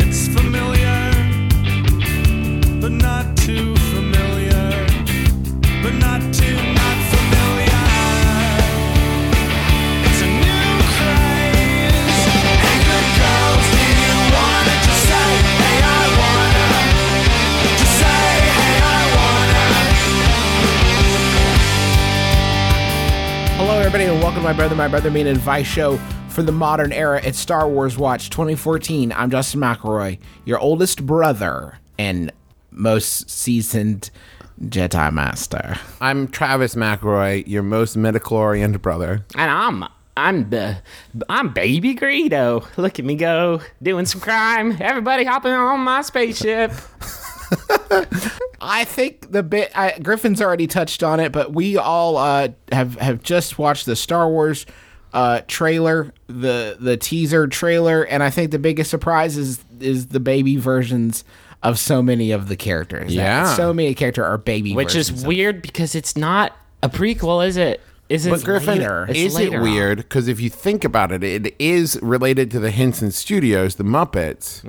It's familiar, but not too familiar, but not too not familiar. Hello, everybody, and welcome to My Brother Me, an advice show for the modern era. It's Star Wars Watch 2014. I'm Justin McElroy, your oldest brother and most seasoned Jedi Master. I'm Travis McElroy, your most midichlorian brother. And I'm Baby Greedo. Look at me go, doing some crime. Everybody hopping on my spaceship. I think the bit Griffin's already touched on it, but we all have just watched the Star Wars trailer, the teaser trailer, and I think the biggest surprise is the baby versions of so many of the characters. Yeah, so many characters are baby, which versions is weird because it's not a prequel, is it? But Griffin, is it weird? Because if you think about it, it is related to the Henson Studios, the Muppets.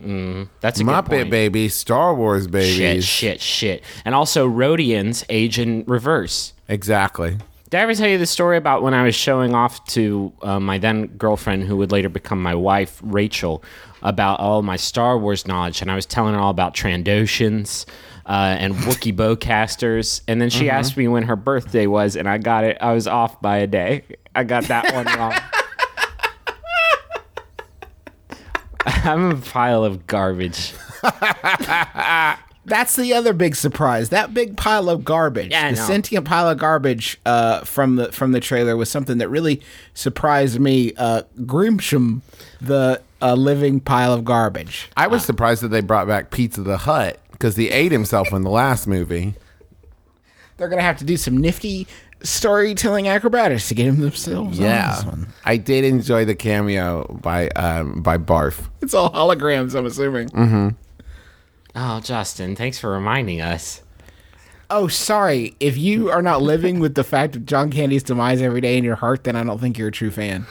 That's a Muppet good point. Baby, Star Wars babies. Shit. And also Rodians age in reverse. Exactly. Did I ever tell you the story about when I was showing off to my then girlfriend, who would later become my wife, Rachel, about all my Star Wars knowledge? And I was telling her all about Trandoshans. And Wookiee Bowcasters. And then she asked me when her birthday was, and I got it. I was off by a day. I got that one wrong. I'm a pile of garbage. That's the other big surprise. That big pile of garbage. Yeah, the sentient pile of garbage from the trailer was something that really surprised me. Grimsham, the living pile of garbage. I was surprised that they brought back Pizza the Hut, because he ate himself in the last movie. They're going to have to do some nifty storytelling acrobatics to get him themselves on this one. I did enjoy the cameo by Barf. It's all holograms, I'm assuming. Mm-hmm. Oh, Justin, thanks for reminding us. Oh, sorry. If you are not living with the fact of John Candy's demise every day in your heart, then I don't think you're a true fan.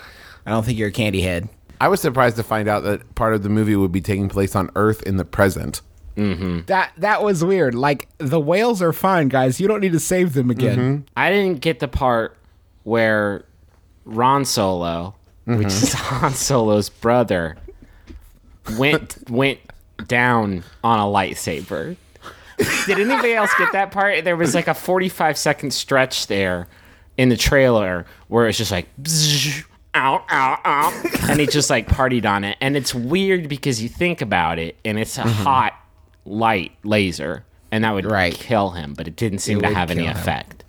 I don't think you're a candy head. I was surprised to find out that part of the movie would be taking place on Earth in the present. Mm-hmm. That was weird. Like, the whales are fine, guys. You don't need to save them again. Mm-hmm. I didn't get the part where Ron Solo, which is Han Solo's brother, went down on a lightsaber. Did anybody else get that part? There was like a 45-second stretch there in the trailer where it's just like, bzzz, ow, ow, ow, and he just like partied on it. And it's weird because you think about it, and it's a hot light laser, and that would kill him, but it didn't seem to have any effect.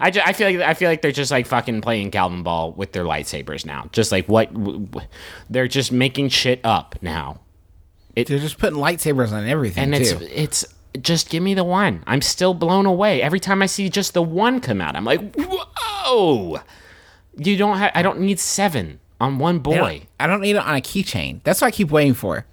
I feel like they're just like fucking playing Calvin Ball with their lightsabers now. Just like they're just making shit up now. They're just putting lightsabers on everything, and it's just give me the one. I'm still blown away every time I see just the one come out. I'm like, whoa! You don't have. I don't need seven on one boy. I don't need it on a keychain. That's what I keep waiting for.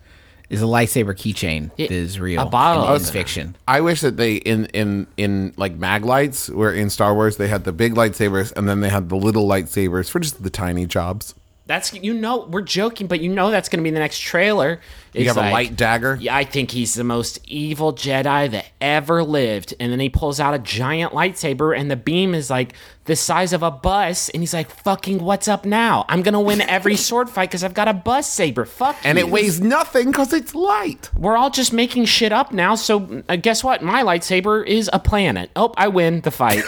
Is a lightsaber keychain that is real. A bottle of fiction. I wish that they in like mag lights, where in Star Wars they had the big lightsabers and then they had the little lightsabers for just the tiny jobs. That's we're joking, but that's gonna be the next trailer. You have a light dagger? Yeah, I think he's the most evil Jedi that ever lived. And then he pulls out a giant lightsaber and the beam is like the size of a bus, and he's like, fucking what's up now? I'm gonna win every sword fight because I've got a bus saber. Fuck you. And it weighs nothing because it's light. We're all just making shit up now, so guess what? My lightsaber is a planet. Oh, I win the fight.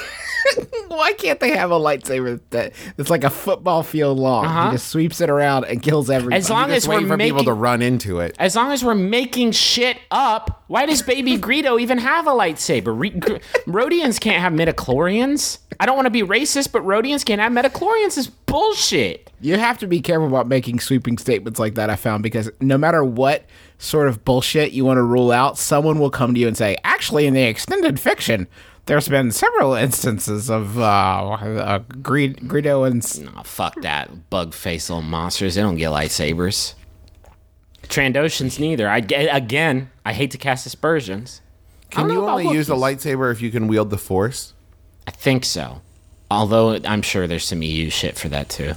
Why can't they have a lightsaber that's like a football field long? He just sweeps it around and kills everybody. As long as we're making people to run into it. As long as we're making shit up, why does Baby Greedo even have a lightsaber? Rodians can't have midichlorians. I don't want to be racist, but Rodians can't have midichlorians is bullshit. You have to be careful about making sweeping statements like that, I found, because no matter what sort of bullshit you want to rule out, someone will come to you and say, actually, in the extended fiction, there's been several instances of Greedo and... Oh, fuck that. Bug-faced little monsters. They don't get lightsabers. Trandoshans neither. I hate to cast aspersions. Can you only use a lightsaber if you can wield the Force? I think so. Although I'm sure there's some EU shit for that too.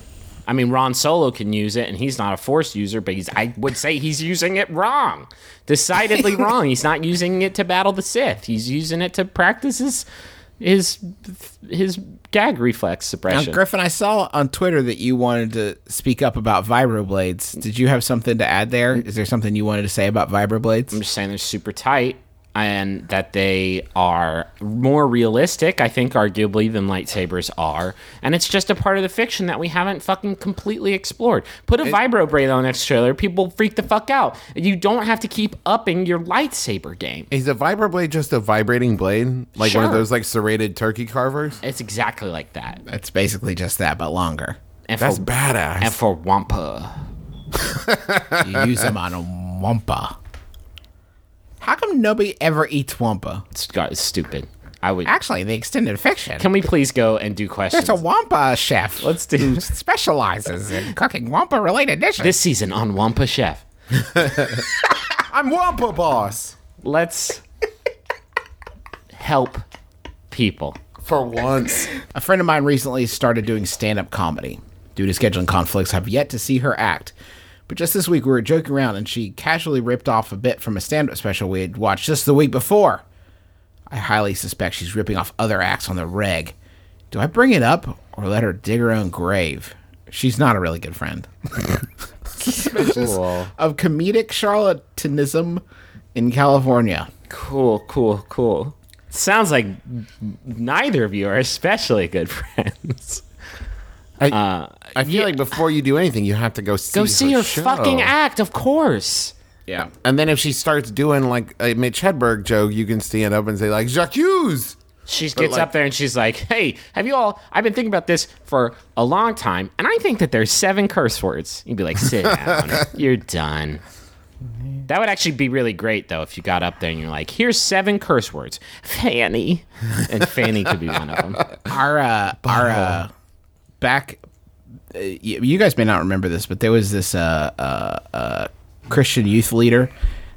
I mean, Ron Solo can use it, and he's not a Force user, but I would say he's using it wrong. Decidedly wrong. He's not using it to battle the Sith. He's using it to practice his gag reflex suppression. Now, Griffin, I saw on Twitter that you wanted to speak up about vibroblades. Did you have something to add there? Is there something you wanted to say about vibroblades? I'm just saying they're super tight, and that they are more realistic, I think, arguably, than lightsabers are. And it's just a part of the fiction that we haven't fucking completely explored. Put a vibroblade on the next trailer, people freak the fuck out. You don't have to keep upping your lightsaber game. Is a vibroblade just a vibrating blade? Like sure. One of those like serrated turkey carvers? It's exactly like that. It's basically just that, but longer. And that's badass. And for Wampa. You use them on a Wampa. How come nobody ever eats Wampa? It's stupid. Actually, the extended fiction. Can we please go and do questions? There's a Wampa chef who specializes in cooking Wampa-related dishes. This season on Wampa Chef. I'm Wampa Boss. Let's help people. For once. A friend of mine recently started doing stand-up comedy. Due to scheduling conflicts, I've yet to see her act. But just this week, we were joking around, and she casually ripped off a bit from a stand-up special we had watched just the week before. I highly suspect she's ripping off other acts on the reg. Do I bring it up or let her dig her own grave? She's not a really good friend. Suspicious of comedic charlatanism in California. Cool. Sounds like neither of you are especially good friends. I feel like before you do anything, you have to go see her fucking act, of course. Yeah. And then if she starts doing like a Mitch Hedberg joke, you can stand up and say like, Jacques. She gets up there and she's like, hey, I've been thinking about this for a long time. And I think that there's 7 curse words. You'd be like, sit down. You're done. That would actually be really great, though, if you got up there and you're like, here's 7 curse words. Fanny. And Fanny could be one of them. Back, you guys may not remember this, but there was this Christian youth leader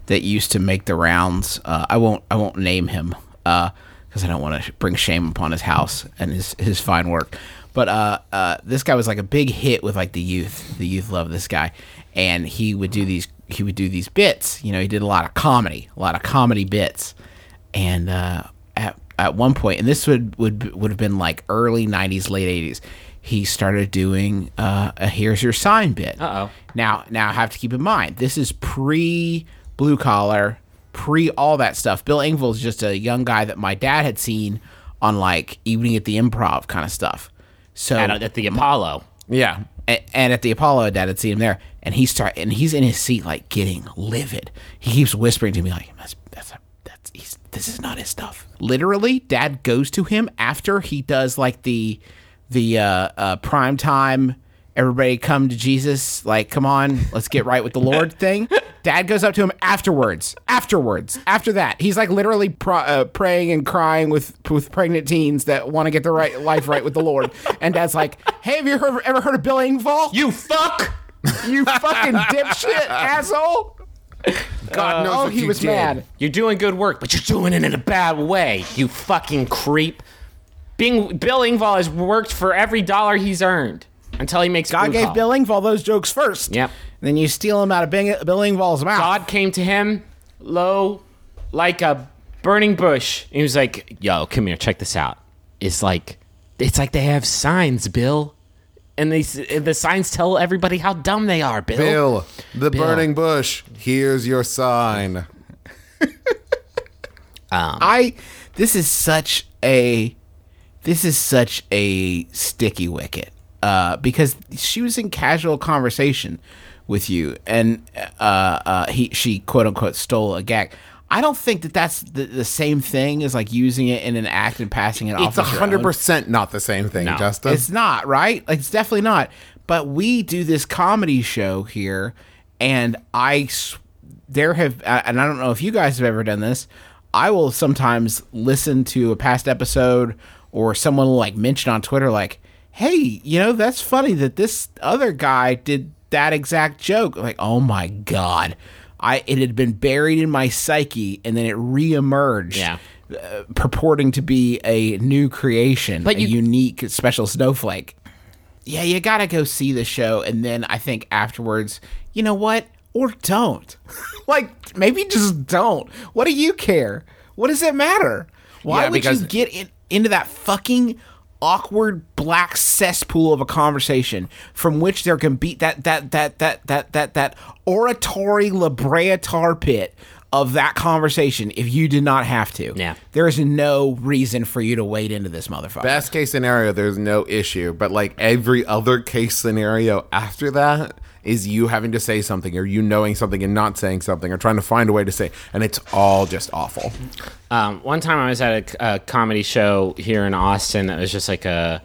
that used to make the rounds. I won't name him because I don't want to bring shame upon his house and his fine work. But this guy was like a big hit with like the youth. The youth loved this guy, and he would do these bits. You know, he did a lot of comedy bits, and at one point, and this would have been like early '90s, late '80s. He started doing a here's your sign bit. Uh-oh. Now I have to keep in mind, this is pre-blue collar, pre-all that stuff. Bill Engvall is just a young guy that my dad had seen on, like, Evening at the Improv kind of stuff. So at the Apollo. Yeah. And at the Apollo, Dad had seen him there. And he's in his seat, like, getting livid. He keeps whispering to me, like, this is not his stuff. Literally, Dad goes to him after he does, like, the primetime, everybody come to Jesus, like, come on, let's get right with the Lord thing. Dad goes up to him afterwards. After that, he's like literally praying and crying with pregnant teens that want to get their right life right with the Lord. And Dad's like, hey, have you ever heard of Bill Engvall? You fuck! You fucking dipshit asshole! God knows what he was did. Mad. You're doing good work, but you're doing it in a bad way, you fucking creep. Bill Engvall has worked for every dollar he's earned until he makes. God gave Bill Engvall those jokes first. Yep. And then you steal them out of Bill Engvall's mouth. God came to him low, like a burning bush. And he was like, "Yo, come here, check this out. It's like they have signs, Bill, and the signs tell everybody how dumb they are, Bill. Bill, burning bush. Here's your sign. This is such a sticky wicket because she was in casual conversation with you, and she quote unquote stole a gag. I don't think that that's the same thing as like using it in an act and passing it off. It's 100% not the same thing, no. Justin. It's not, right? Like, it's definitely not. But we do this comedy show here, and I don't know if you guys have ever done this. I will sometimes listen to a past episode or someone will like mention on Twitter, like, hey, you know, that's funny that this other guy did that exact joke. I'm like, oh my God. It had been buried in my psyche, and then it reemerged, purporting to be a new creation, but a unique special snowflake. Yeah, you gotta go see the show, and then I think afterwards, you know what? Or don't. Like, maybe just don't. What do you care? What does it matter? Why would you get into that fucking awkward black cesspool of a conversation from which there can be that oratory labrea tar pit of that conversation if you did not have to? Yeah. There is no reason for you to wade into this motherfucker. Best case scenario, there's no issue, but like every other case scenario after that is you having to say something, or you knowing something and not saying something, or trying to find a way to say, and it's all just awful. One time I was at a comedy show here in Austin that was just like a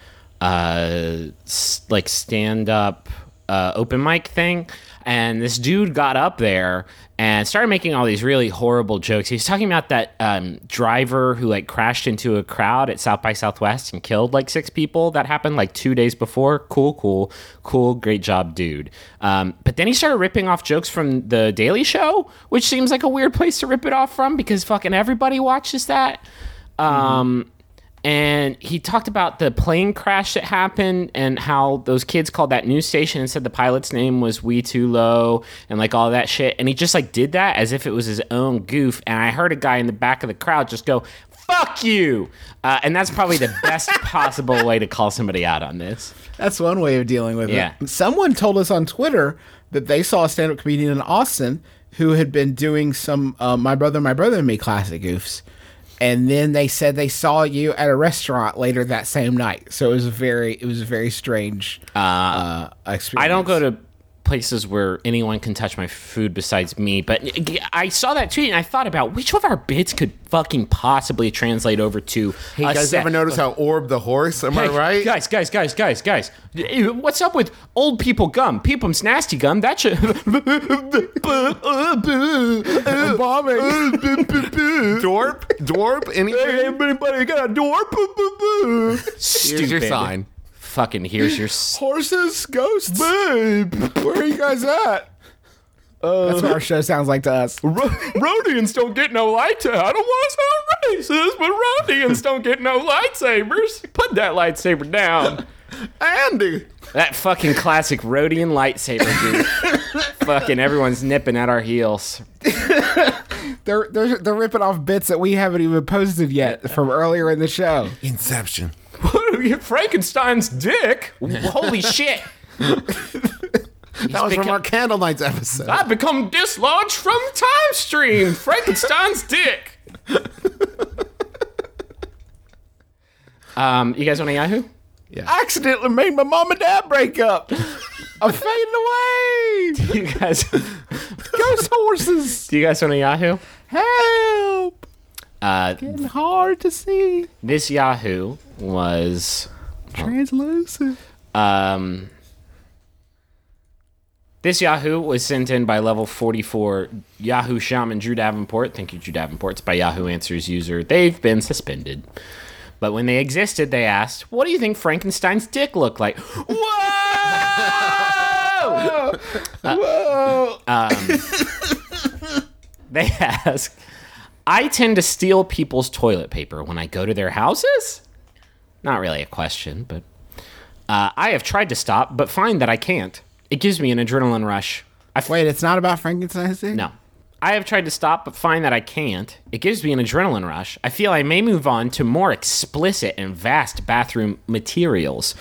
stand-up open mic thing, and this dude got up there and started making all these really horrible jokes. He was talking about that driver who like crashed into a crowd at South by Southwest and killed like 6 people. That happened like 2 days before. Cool. Great job, dude. But then he started ripping off jokes from The Daily Show, which seems like a weird place to rip it off from because fucking everybody watches that. And he talked about the plane crash that happened and how those kids called that news station and said the pilot's name was We Too Low and like all that shit. And he just like did that as if it was his own goof. And I heard a guy in the back of the crowd just go, fuck you. And that's probably the best possible way to call somebody out on this. That's one way of dealing with it. Someone told us on Twitter that they saw a stand-up comedian in Austin who had been doing some My Brother and Me classic goofs. And then they said they saw you at a restaurant later that same night. So it was a very strange experience. I don't go to places where anyone can touch my food besides me, but I saw that tweet and I thought about which of our bits could fucking possibly translate over to. Hey, you guys ever notice how Orb the horse? Am I right? Guys. What's up with old people gum? People's nasty gum. That shit. Bombing. Dorp. Anybody got a dorp? Stupid. Here's your sign. Fucking here's your horses, ghosts, babe. Where are you guys at? That's what our show sounds like to us. Rodians don't get no lightsaber. I don't want to sound racist, but Rodians don't get no lightsabers. Put that lightsaber down, Andy. That fucking classic Rodian lightsaber, dude. Fucking everyone's nipping at our heels. They're ripping off bits that we haven't even posted yet from earlier in the show. Inception. Frankenstein's dick? Holy shit. That was from our Candle Nights episode. I've become dislodged from the time stream. Frankenstein's dick. You guys want a Yahoo? Yeah. I accidentally made my mom and dad break up. I'm fading away. You guys... Ghost horses. Do you guys want a Yahoo? Help. Getting hard to see. This Yahoo was translucent. This Yahoo was sent in by level 44 Yahoo Shaman Drew Davenport. Thank you, Drew Davenport. It's by Yahoo Answers user. They've been suspended, but when they existed, they asked, "What do you think Frankenstein's dick looked like?" Whoa! Whoa! They asked, "I tend to steal people's toilet paper when I go to their houses." Not really a question, but I have tried to stop, but find that I can't. It gives me an adrenaline rush. Wait, it's not about Frankenstein's dick? No. I have tried to stop, but find that I can't. It gives me an adrenaline rush. I feel I may move on to more explicit and vast bathroom materials.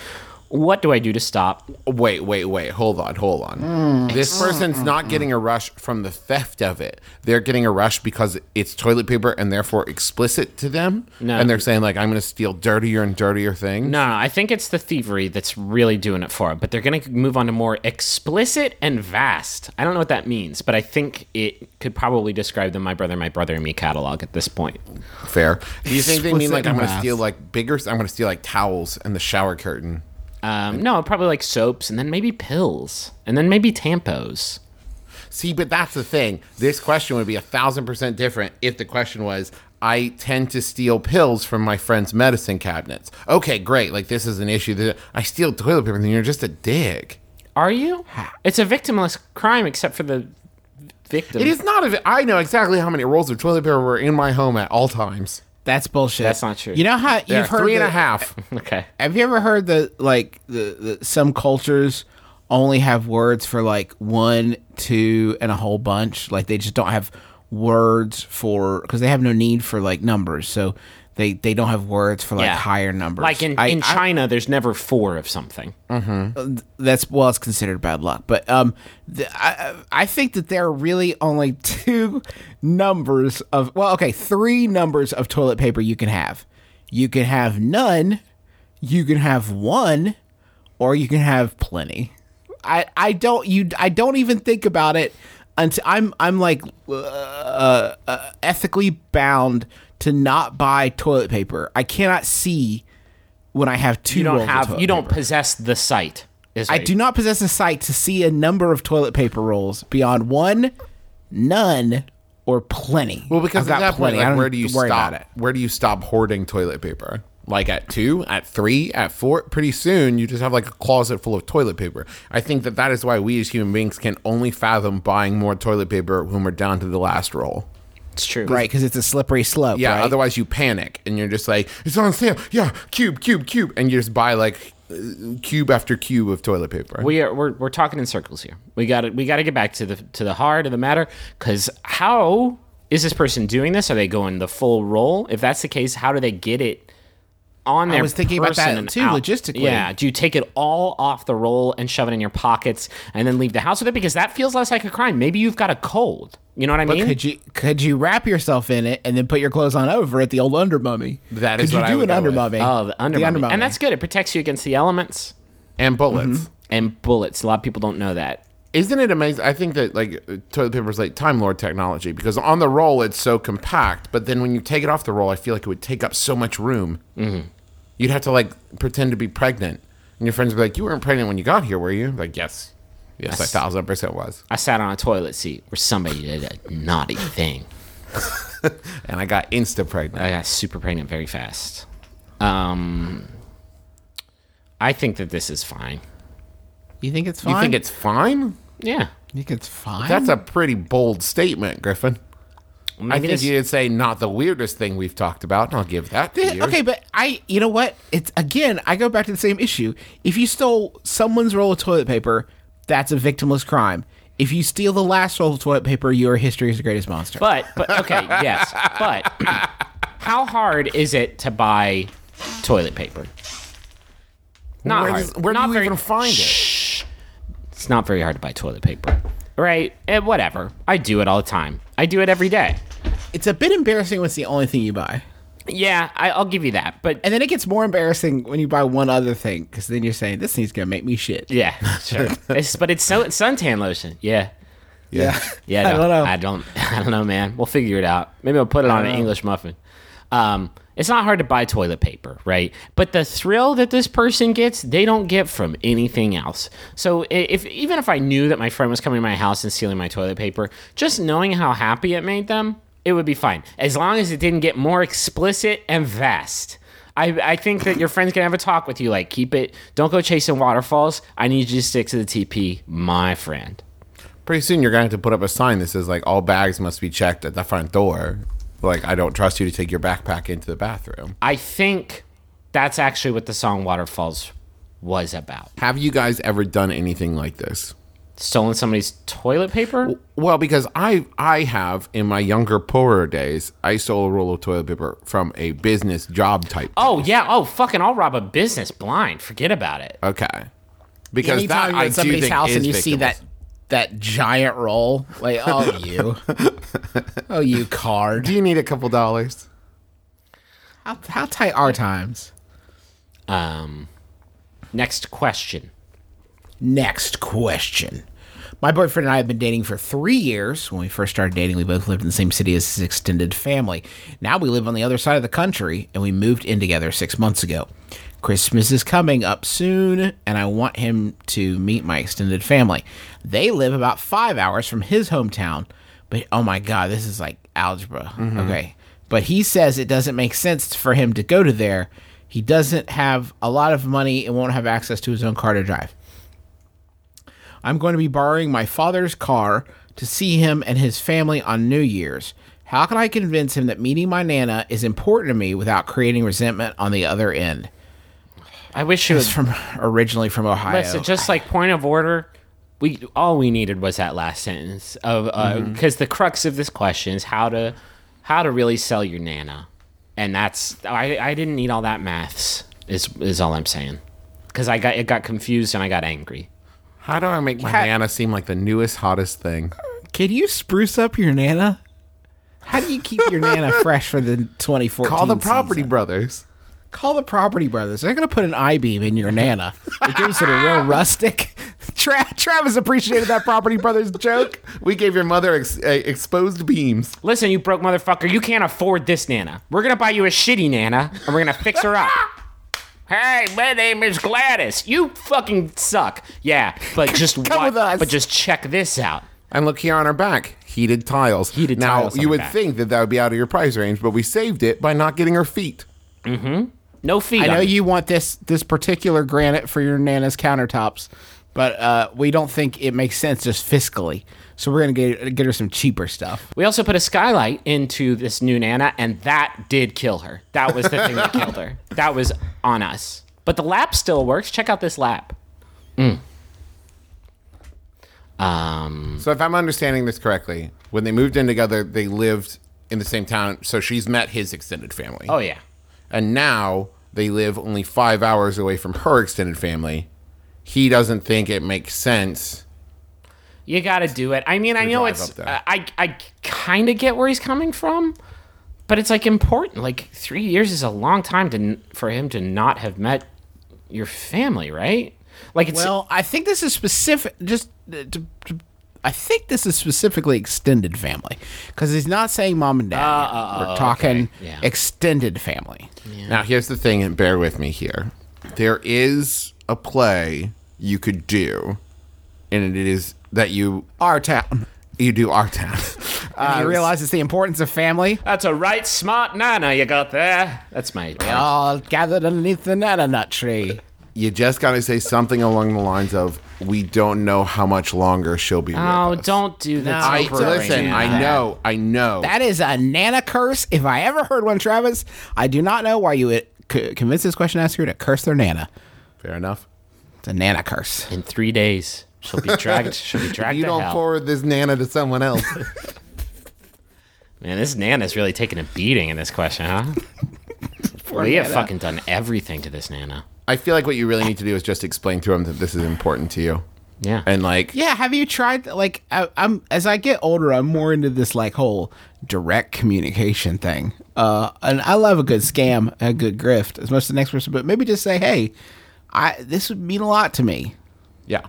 What do I do to stop? Wait. Hold on. This person's not getting a rush from the theft of it. They're getting a rush because it's toilet paper and therefore explicit to them. No. And they're saying, like, I'm going to steal dirtier and dirtier things. No, I think it's the thievery that's really doing it for them. But they're going to move on to more explicit and vast. I don't know what that means, but I think it could probably describe the My Brother and Me catalog at this point. Fair. Do you think they mean, like, I'm going to steal, like, bigger... I'm going to steal, like, towels and the shower curtain? No, probably like soaps, and then maybe pills, and then maybe tampons. See, but that's the thing. This question would be 1,000% different if the question was, I tend to steal pills from my friend's medicine cabinets. Okay, great. Like, this is an issue. I steal toilet paper, and you're just a dick. Are you? It's a victimless crime, except for the victim. It is not. I know exactly how many rolls of toilet paper were in my home at all times. That's bullshit. That's not true. You know how you've heard 3.5. Okay. Have you ever heard that, like, some cultures only have words for, like, one, two, and a whole bunch? Like, they just don't have words for, because they have no need for, like, numbers. So they don't have words for, like, higher numbers. Like, in China, there's never four of something. Mm-hmm. That's, well, it's considered bad luck. But I think that there are really only two numbers of, well, okay, three numbers of toilet paper you can have. You can have none, you can have one, or you can have plenty. I don't even think about it until I'm like ethically bound to not buy toilet paper. I cannot see when I have two. You don't possess the sight. Do not possess the sight to see a number of toilet paper rolls beyond one, none, or plenty. Well, because at that point, like, where do you stop hoarding toilet paper? Like at 2, at 3, at 4, pretty soon you just have like a closet full of toilet paper. I think that is why we as human beings can only fathom buying more toilet paper when we're down to the last roll. It's true. Right, because it's a slippery slope. Yeah, right? Otherwise you panic and you're just like, it's on sale. Yeah, cube. And you just buy like cube after cube of toilet paper. We're talking in circles here. We got to get back to the heart of the matter, because how is this person doing this? Are they going the full roll? If that's the case, how do they get it? I was thinking about that too, logistically. Yeah, do you take it all off the roll and shove it in your pockets and then leave the house with it? Because that feels less like a crime. Maybe you've got a cold. You know what I mean? But could you wrap yourself in it and then put your clothes on over it? The old undermummy. That is what I would do. Could you do an undermummy? Oh, the undermummy. And that's good. It protects you against the elements. And bullets. Mm-hmm. And bullets. A lot of people don't know that. Isn't it amazing? I think that like toilet paper is like Time Lord technology, because on the roll it's so compact, but then when you take it off the roll, I feel like it would take up so much room. Mm-hmm. You'd have to like pretend to be pregnant, and your friends would be like, "You weren't pregnant when you got here, were you?" Like, yes, 1,000% was. I sat on a toilet seat where somebody did a naughty thing, and I got insta pregnant. I got super pregnant very fast. I think that this is fine. You think it's fine? You think it's fine? Yeah. You think it's fine? That's a pretty bold statement, Griffin. Maybe I think you would say not the weirdest thing we've talked about, and I'll give that to you. Okay, but you know what? It's, again, I go back to the same issue. If you stole someone's roll of toilet paper, that's a victimless crime. If you steal the last roll of toilet paper, you are history's greatest monster. But okay, yes. But how hard is it to buy toilet paper? Not hard. Where do you even find it? It's not very hard to buy toilet paper, right? And whatever. I do it all the time. I do it every day. It's a bit embarrassing when it's the only thing you buy. Yeah, I'll give you that. And then it gets more embarrassing when you buy one other thing, because then you're saying, this thing's going to make me shit. Yeah, sure. It's suntan lotion. Yeah. Yeah. I don't know, man. We'll figure it out. Maybe I'll put it on an English muffin. It's not hard to buy toilet paper, right? But the thrill that this person gets, they don't get from anything else. So even if I knew that my friend was coming to my house and stealing my toilet paper, just knowing how happy it made them, it would be fine. As long as it didn't get more explicit and vast. I think that your friend's going to have a talk with you, like, keep it, don't go chasing waterfalls. I need you to stick to the TP, my friend. Pretty soon you're going to have to put up a sign that says, like, all bags must be checked at the front door. Like, I don't trust you to take your backpack into the bathroom. I think that's actually what the song Waterfalls was about. Have you guys ever done anything like this? Stolen somebody's toilet paper? Well, because I have, in my younger, poorer days, I stole a roll of toilet paper from a business job type. Oh, place. Yeah. Oh, fucking, I'll rob a business blind. Forget about it. Okay. Because anytime that you're at somebody's house and you see that giant roll, like, oh, you. Oh, you card. Do you need a couple dollars? How tight are times? Next question. My boyfriend and I have been dating for 3 years. When we first started dating, we both lived in the same city as his extended family. Now we live on the other side of the country, and we moved in together 6 months ago. Christmas is coming up soon, and I want him to meet my extended family. They live about 5 hours from his hometown, but oh my God, this is like algebra. Mm-hmm. Okay. But he says it doesn't make sense for him to go to there. He doesn't have a lot of money and won't have access to his own car to drive. I'm going to be borrowing my father's car to see him and his family on New Year's. How can I convince him that meeting my Nana is important to me without creating resentment on the other end? I wish she was originally from Ohio. Listen, just like point of order, we needed was that last sentence of because the crux of this question is how to really sell your Nana, and that's I didn't need all that maths is all I'm saying, because it got confused and I got angry. How do I make my Nana seem like the newest, hottest thing? Can you spruce up your Nana? How do you keep your Nana fresh for the 2014 Call the Property season? Brothers. Call the Property Brothers. They're going to put an I-beam in your Nana. It gives it a real rustic. Travis appreciated that Property Brothers joke. We gave your mother exposed beams. Listen, you broke motherfucker. You can't afford this Nana. We're going to buy you a shitty Nana, and we're going to fix her up. Hey, my name is Gladys. You fucking suck. Yeah, but just come with us. But just check this out. And look here on her back, heated tiles. Now, you would think that would be out of your price range, but we saved it by not getting her feet. Mm-hmm. No feet. I know you want this particular granite for your Nana's countertops, but we don't think it makes sense just fiscally. So we're going to get her some cheaper stuff. We also put a skylight into this new Nana, and that did kill her. That was the thing that killed her. That was on us. But the lap still works. Check out this lap. Mm. So if I'm understanding this correctly, when they moved in together, they lived in the same town. So she's met his extended family. Oh, yeah. And now they live only 5 hours away from her extended family. He doesn't think it makes sense. You got to do it. I mean, I know it's... I kind of get where he's coming from, but it's, like, important. Like, 3 years is a long time for him to not have met your family, right? Like, it's... Well, I think this is specific... Just... I think this is specifically extended family, because he's not saying mom and dad. We're talking extended family. Yeah. Now, here's the thing, and bear with me here. There is a play you could do, and it is that you... Our Town. You do Our Town. You realize it's the importance of family. That's a right smart Nana you got there. That's my... We all gathered underneath the Nana nut tree. You just got to say something along the lines of, we don't know how much longer she'll be with us. Oh, don't do that. I know. That is a Nana curse. If I ever heard one, Travis, I do not know why you would convince this question asker to curse their Nana. Fair enough. It's a Nana curse. In 3 days, she'll be dragged you to hell. You don't forward this Nana to someone else. Man, this Nana's really taking a beating in this question, huh? We have fucking done everything to this Nana. I feel like what you really need to do is just explain to him that this is important to you. Yeah. And like... Yeah, have you tried... Like, I'm as I get older, I'm more into this like whole direct communication thing. And I love a good scam, a good grift, as much as the next person. But maybe just say, hey, this would mean a lot to me. Yeah.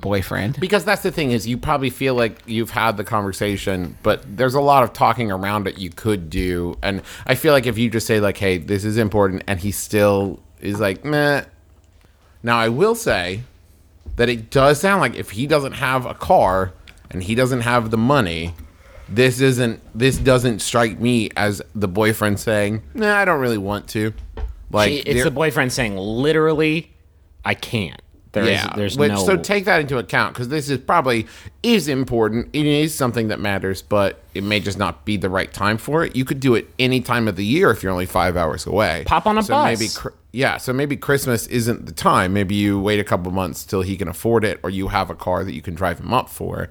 Boyfriend. Because that's the thing is you probably feel like you've had the conversation, but there's a lot of talking around it you could do. And I feel like if you just say like, hey, this is important, and he still... is like, meh. Now, I will say that it does sound like if he doesn't have a car and he doesn't have the money, this doesn't strike me as the boyfriend saying, nah, I don't really want to. Like, it's the boyfriend saying, literally, I can't. So take that into account, because this is probably is important. It is something that matters, but it may just not be the right time for it. You could do it any time of the year if you're only 5 hours away. Pop on a bus. Maybe Christmas isn't the time. Maybe you wait a couple months till he can afford it, or you have a car that you can drive him up for,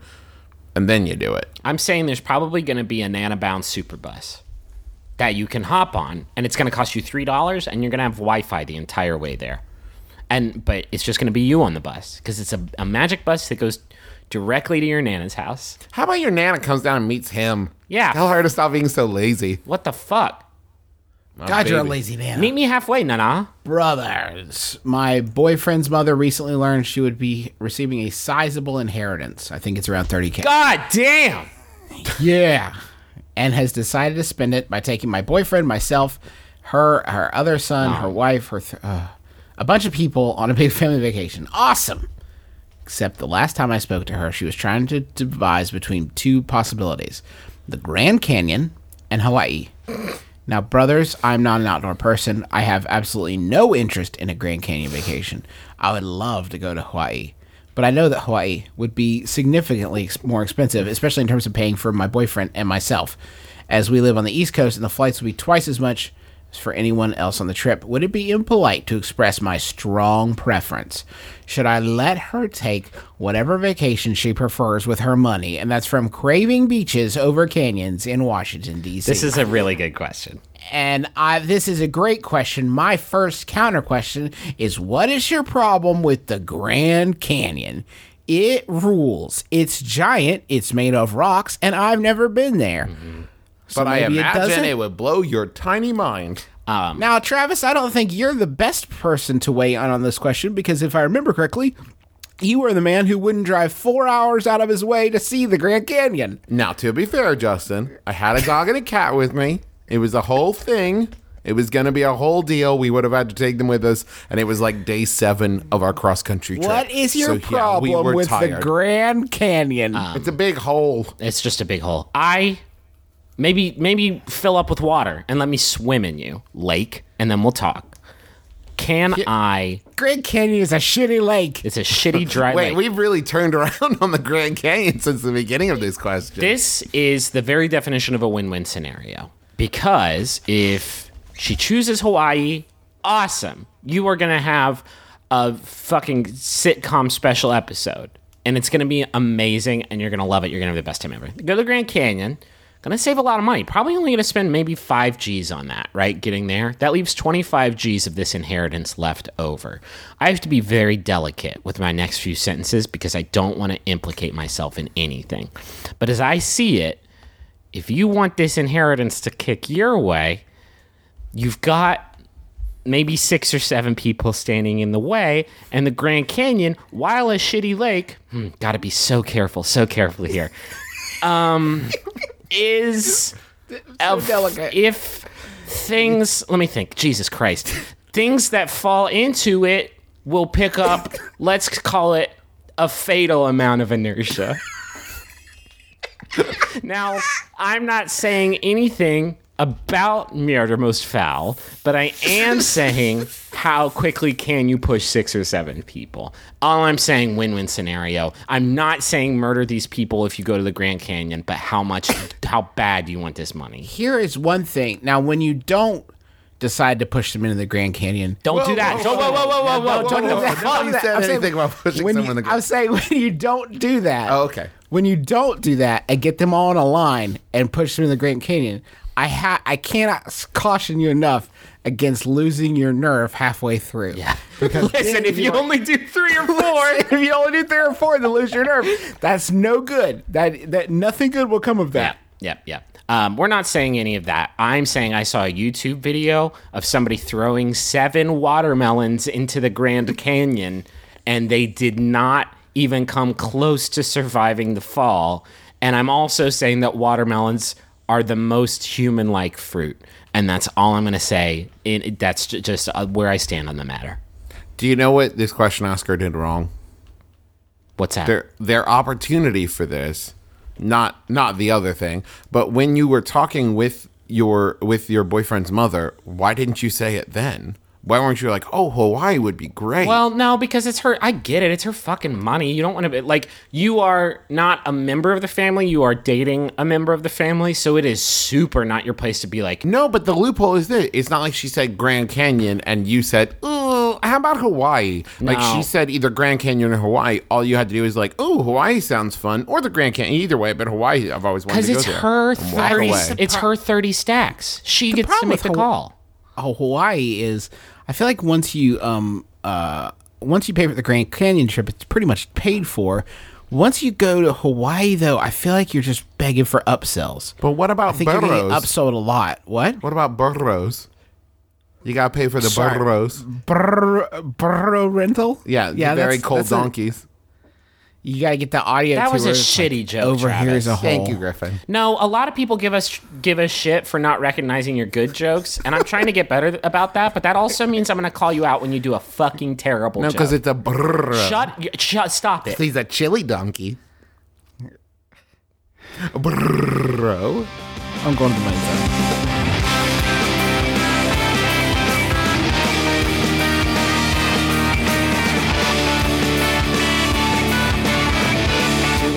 and then you do it. I'm saying there's probably going to be a Nana-bound super bus that you can hop on, and it's going to cost you $3, and you're going to have Wi-Fi the entire way there. But it's just going to be you on the bus, because it's a magic bus that goes directly to your Nana's house. How about your Nana comes down and meets him? Yeah. Tell her to stop being so lazy. What the fuck? God, you're a lazy Nana. Meet me halfway, Nana. Brothers, my boyfriend's mother recently learned she would be receiving a sizable inheritance. I think it's around 30K. God damn! Yeah. And has decided to spend it by taking my boyfriend, myself, her other son, her wife, a bunch of people on a big family vacation. Awesome! Except the last time I spoke to her, she was trying to devise between two possibilities. The Grand Canyon and Hawaii. Now, brothers, I'm not an outdoor person. I have absolutely no interest in a Grand Canyon vacation. I would love to go to Hawaii, but I know that Hawaii would be significantly more expensive, especially in terms of paying for my boyfriend and myself, as we live on the East Coast and the flights would be twice as much as for anyone else on the trip. Would it be impolite to express my strong preference? Should I let her take whatever vacation she prefers with her money? And that's from Craving Beaches Over Canyons in Washington, D.C. This is a really good question. And this is a great question. My first counter question is, what is your problem with the Grand Canyon? It rules. It's giant. It's made of rocks. And I've never been there. Mm-hmm. So but I imagine it would blow your tiny mind. Now, Travis, I don't think you're the best person to weigh in on this question, because if I remember correctly, you were the man who wouldn't drive 4 hours out of his way to see the Grand Canyon. Now, to be fair, Justin, I had a dog and a cat with me. It was a whole thing. It was going to be a whole deal. We would have had to take them with us, and it was like day 7 of our cross-country trip. What is your problem with tired. The Grand Canyon? It's a big hole. It's just a big hole. Maybe fill up with water and let me swim in you, lake, and then we'll talk. Grand Canyon is a shitty lake. It's a shitty dry lake. Wait, we've really turned around on the Grand Canyon since the beginning of this question. This is the very definition of a win-win scenario. Because if she chooses Hawaii, awesome. You are going to have a fucking sitcom special episode. And it's going to be amazing, and you're going to love it. You're going to have the best time ever. Go to the Grand Canyon. Gonna save a lot of money. Probably only gonna spend maybe $5,000 on that, right? Getting there. That leaves $25,000 of this inheritance left over. I have to be very delicate with my next few sentences because I don't want to implicate myself in anything. But as I see it, if you want this inheritance to kick your way, you've got maybe 6 or 7 people standing in the way, and the Grand Canyon, while a shitty lake, gotta be so careful here. Is so delicate. If things, let me think, Jesus Christ, things that fall into it will pick up, let's call it a fatal amount of inertia. Now, I'm not saying anything about Murder Most Foul, but I am saying how quickly can you push 6 or 7 people? All I'm saying, win-win scenario. I'm not saying murder these people if you go to the Grand Canyon, but how bad do you want this money? Here is one thing. Now, when you don't decide to push them into the Grand Canyon, don't do that. Whoa. Don't do that. Nobody said anything about pushing someone in the Grand Canyon. I was saying when you don't do that. Oh, okay. When you don't do that and get them all in a line and push them in the Grand Canyon, I cannot caution you enough against losing your nerve halfway through. Yeah. Because listen, if you only do 3 or 4, then lose your nerve. That's no good. That nothing good will come of that. Yeah. We're not saying any of that. I'm saying I saw a YouTube video of somebody throwing 7 watermelons into the Grand Canyon, and they did not even come close to surviving the fall. And I'm also saying that watermelons are the most human-like fruit. And that's all I'm going to say. That's just where I stand on the matter. Do you know what this question asker did wrong? What's that? Their opportunity for this, not the other thing, but when you were talking with your boyfriend's mother, why didn't you say it then? Why weren't you like, oh, Hawaii would be great? Well, no, because it's her. I get it. It's her fucking money. You don't want to be like, you are not a member of the family. You are dating a member of the family. So it is super not your place to be like. No, but the loophole is this. It's not like she said Grand Canyon and you said, oh, how about Hawaii? No. Like she said either Grand Canyon or Hawaii. All you had to do is like, oh, Hawaii sounds fun, or the Grand Canyon. Either way, but Hawaii, I've always wanted to go there. Because it's her 30 stacks. She gets to make the call. Oh, Hawaii is... I feel like once you pay for the Grand Canyon trip, it's pretty much paid for. Once you go to Hawaii, though, I feel like you're just begging for upsells. But what about burros? You're getting upsold a lot. What? What about burros? You got to pay for the burros. Burro rental? Yeah, very cold donkeys. You got to get the audio. That was a shitty joke. Over Travis. Here is a whole. Thank you, Griffin. No, a lot of people give us shit for not recognizing your good jokes, and I'm trying to get better about that. But that also means I'm going to call you out when you do a fucking terrible joke. No, because it's a brrr. Shut! Stop it. He's a chili donkey. Brrro. I'm going to my phone.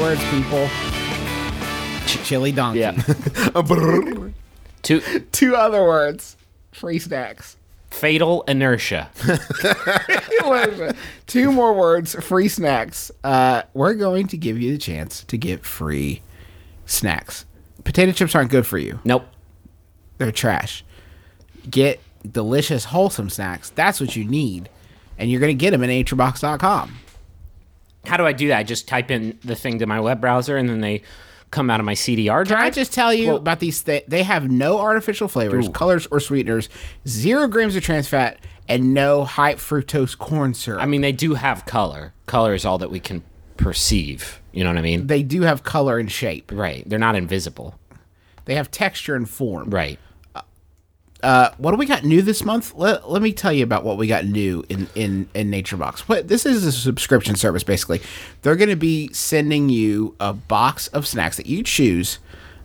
words, people. Chili donkey. Yeah. Two other words. Free snacks. Fatal inertia. Two more words. Free snacks. We're going to give you the chance to get free snacks. Potato chips aren't good for you. Nope. They're trash. Get delicious, wholesome snacks. That's what you need. And you're going to get them at naturebox.com. How do I do that? I just type in the thing to my web browser and then they come out of my CDR drive? Can I just tell you about these things? They have no artificial flavors, colors, or sweeteners, 0 grams of trans fat, and no high fructose corn syrup. I mean, they do have color. Color is all that we can perceive. You know what I mean? They do have color and shape. Right. They're not invisible. They have texture and form. Right. What do we got new this month? Let me tell you about what we got new in NatureBox. This is a subscription service, basically. They're going to be sending you a box of snacks that you choose.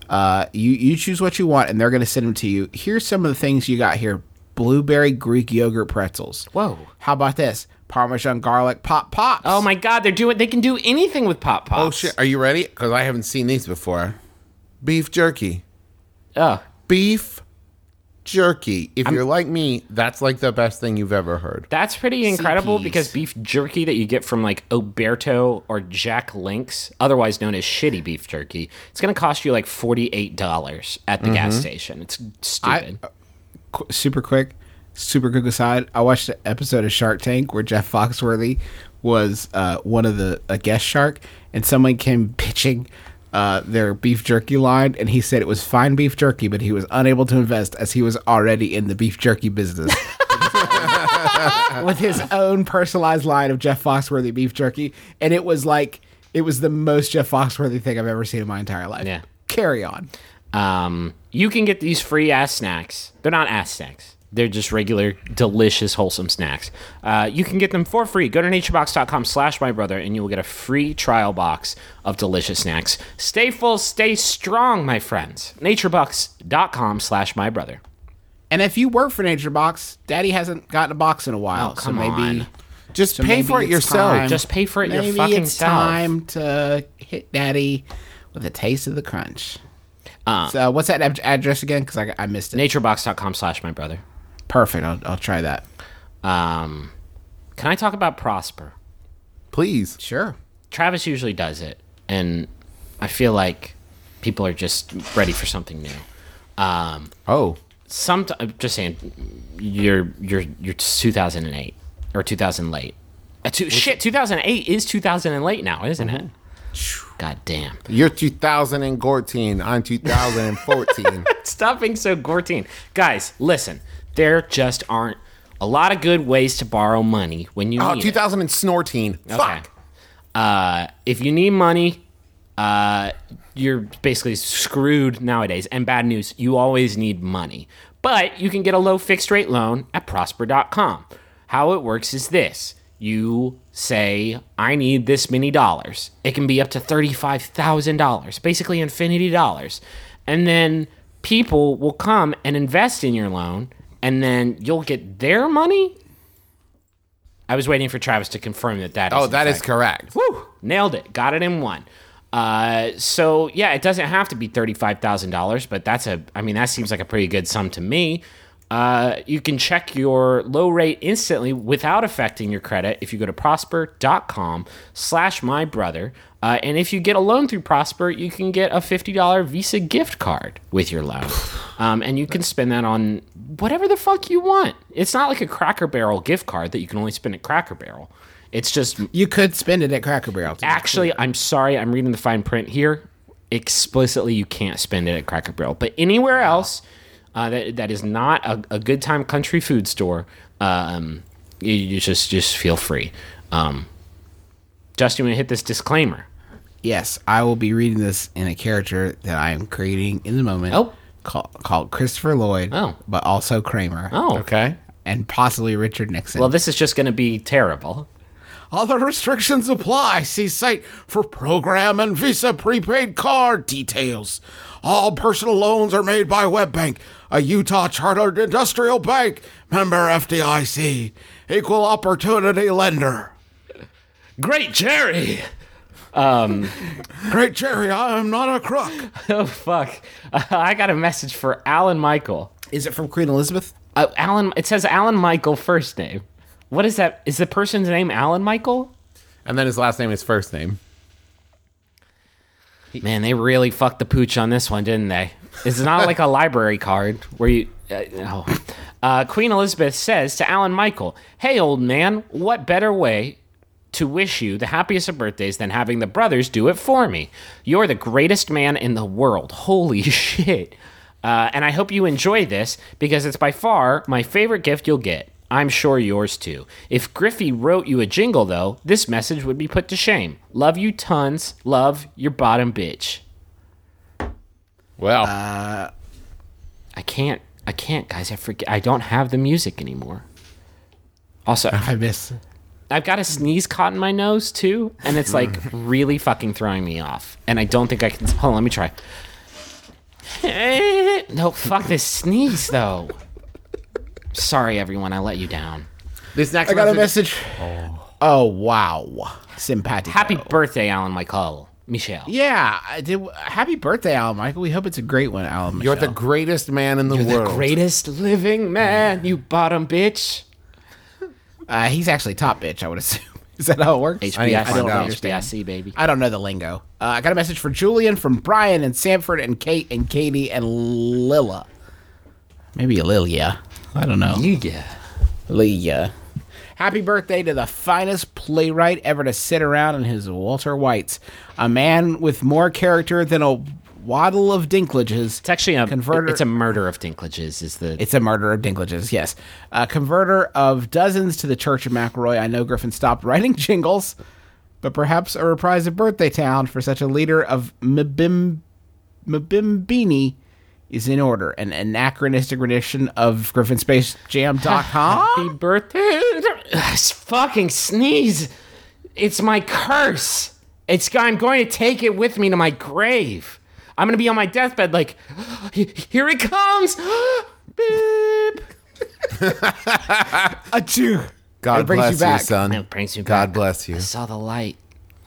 You choose what you want, and they're going to send them to you. Here's some of the things you got here. Blueberry Greek yogurt pretzels. Whoa. How about this? Parmesan garlic Pop Pops. Oh, my God. They can do anything with Pop Pops. Oh, shit. Are you ready? Because I haven't seen these before. Beef jerky. Oh. Beef jerky. If you're like me, that's like the best thing you've ever heard. That's pretty incredible because beef jerky that you get from like Oberto or Jack Link's, otherwise known as shitty beef jerky, it's going to cost you like $48 at the gas station. It's stupid. Super quick aside, I watched an episode of Shark Tank where Jeff Foxworthy was one of a guest shark, and someone came pitching their beef jerky line, and he said it was fine beef jerky, but he was unable to invest as he was already in the beef jerky business. With his own personalized line of Jeff Foxworthy beef jerky, and it was the most Jeff Foxworthy thing I've ever seen in my entire life. Yeah. Carry on. You can get these free ass snacks. They're not ass snacks. They're just regular, delicious, wholesome snacks. You can get them for free. Go to naturebox.com/mybrother, and you will get a free trial box of delicious snacks. Stay full, stay strong, my friends. Naturebox.com/mybrother. And if you work for NatureBox, Daddy hasn't gotten a box in a while. Oh, come on. Just pay for it yourself. Just pay for it your fucking self. Maybe it's time to hit Daddy with a taste of the crunch. So what's that address again? Because I missed it. Naturebox.com/mybrother. Perfect. I'll try that. Can I talk about Prosper? Please. Sure. Travis usually does it, and I feel like people are just ready for something new. I'm just saying, you're 2008 or 2000 late. 2008 is 2000 late now, isn't it? God damn. You're 2014. I'm 2014. Stop being so gortine. Guys, listen. There just aren't a lot of good ways to borrow money when you need 2000 it. And snorting. Okay. Fuck. If you need money, you're basically screwed nowadays. And bad news, you always need money. But you can get a low fixed rate loan at prosper.com. How it works is this. You say, I need this many dollars. It can be up to $35,000, basically infinity dollars. And then people will come and invest in your loan, and then you'll get their money? I was waiting for Travis to confirm that is correct. Oh, that is correct. Woo! Nailed it. Got it in one. So, yeah, it doesn't have to be $35,000, but that seems like a pretty good sum to me. You can check your low rate instantly without affecting your credit if you go to prosper.com/mybrother. And if you get a loan through Prosper, you can get a $50 Visa gift card with your loan. And you can spend that on whatever the fuck you want. It's not like a Cracker Barrel gift card that you can only spend at Cracker Barrel. It's just... You could spend it at Cracker Barrel. Actually, I'm sorry. I'm reading the fine print here. Explicitly, you can't spend it at Cracker Barrel. But anywhere else that is not a good time country food store, you just feel free. Justin, you want to hit this disclaimer? Yes, I will be reading this in a character that I am creating in the moment called Christopher Lloyd, but also Kramer. Oh, okay. And possibly Richard Nixon. Well, this is just going to be terrible. Other restrictions apply. See site for program and Visa prepaid card details. All personal loans are made by WebBank, a Utah chartered industrial bank, member FDIC, equal opportunity lender. Great Jerry! Great Jerry, I am not a crook. Oh, fuck. I got a message for Alan Michael. Is it from Queen Elizabeth? Alan. It says Alan Michael first name. What is that? Is the person's name Alan Michael? And then his last name is first name. Man, they really fucked the pooch on this one, didn't they? It's not like a library card where you... Queen Elizabeth says to Alan Michael, "Hey, old man, what better way to wish you the happiest of birthdays than having the brothers do it for me? You're the greatest man in the world. Holy shit. And I hope you enjoy this because it's by far my favorite gift you'll get. I'm sure yours too. If Griffey wrote you a jingle, though, this message would be put to shame. Love you tons. Love your bottom bitch." Well, I can't, guys. I forget. I don't have the music anymore. Also, I've got a sneeze caught in my nose too, and it's like really fucking throwing me off. And I don't think I can. Hold on, let me try. No, fuck this sneeze though. Sorry, everyone, I let you down. This next I got a message. Oh wow, simpatico. Happy birthday, Alan Michael. Michelle. Yeah, happy birthday, Alan Michael. We hope it's a great one, Alan Michelle. You're the greatest man in the world. You're the greatest living man, you bottom bitch. He's actually top bitch, I would assume. Is that how it works? HBIC, I don't understand. HBIC, baby. I don't know the lingo. I got a message for Julian from Brian and Sanford and Kate and Katie and Lilla. Maybe Lilia. I don't know. Lilia. Happy birthday to the finest playwright ever to sit around in his Walter Whites. A man with more character than a waddle of dinklages. It's actually a converter. It's a murder of dinklages. It's a murder of dinklages, yes. A converter of dozens to the Church of McElroy. I know Griffin stopped writing jingles, but perhaps a reprise of Birthday Town for such a leader of Mbimbini is in order. An anachronistic rendition of GriffinSpaceJam.com. Happy birthday. Fucking sneeze. It's my curse. I'm going to take it with me to my grave. I'm going to be on my deathbed like, here it comes. Beep. Achoo. God bless you, son. It brings you back. God bless you. I saw the light.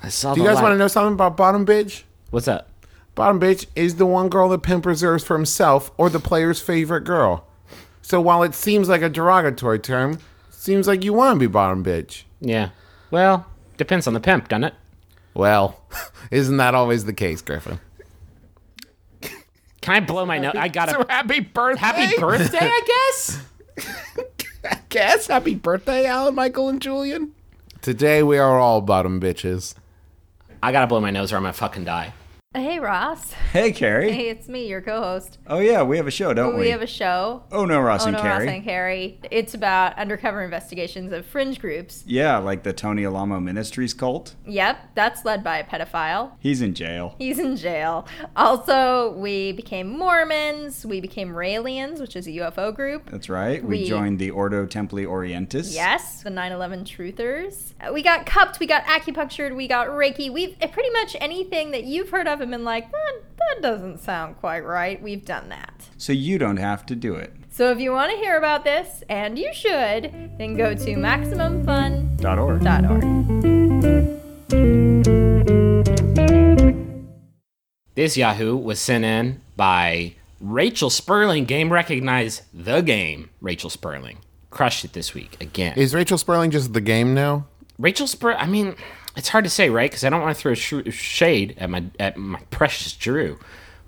Do you guys want to know something about Bottom Bitch? What's up? Bottom bitch is the one girl the pimp reserves for himself or the player's favorite girl. So while it seems like a derogatory term, it seems like you want to be bottom bitch. Yeah. Well, depends on the pimp, doesn't it? Well, isn't that always the case, Griffin? Can I blow my nose? I got a happy birthday. Happy birthday, I guess? Happy birthday, Alan, Michael, and Julian. Today we are all bottom bitches. I got to blow my nose or I'm going to fucking die. Hey, Ross. Hey, Carrie. Hey, it's me, your co-host. Oh, yeah, we have a show, don't we? We have a show. Oh, no, Ross and Carrie. It's about undercover investigations of fringe groups. Yeah, like the Tony Alamo Ministries cult. Yep, that's led by a pedophile. He's in jail. Also, we became Mormons. We became Raelians, which is a UFO group. That's right. We joined the Ordo Templi Orientis. Yes, the 9/11 truthers. We got cupped. We got acupunctured. We got Reiki. We've pretty much anything that you've heard of and been like, that doesn't sound quite right. We've done that. So you don't have to do it. So if you want to hear about this, and you should, then go to MaximumFun.org. This Yahoo was sent in by Rachel Sperling. Game Recognize the Game. Rachel Sperling. Crushed it this week again. Is Rachel Sperling just the game now? Rachel Sperling, I mean... It's hard to say, right? Because I don't want to throw shade at my precious Drew,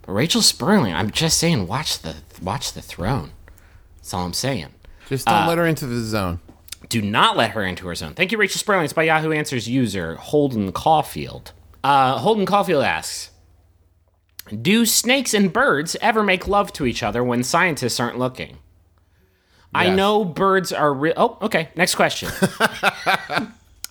but Rachel Sperling. I'm just saying, watch the throne. That's all I'm saying. Just don't let her into the zone. Do not let her into her zone. Thank you, Rachel Sperling. It's by Yahoo Answers user Holden Caulfield. Holden Caulfield asks, "Do snakes and birds ever make love to each other when scientists aren't looking?" Yes. I know birds are real. Oh, okay. Next question.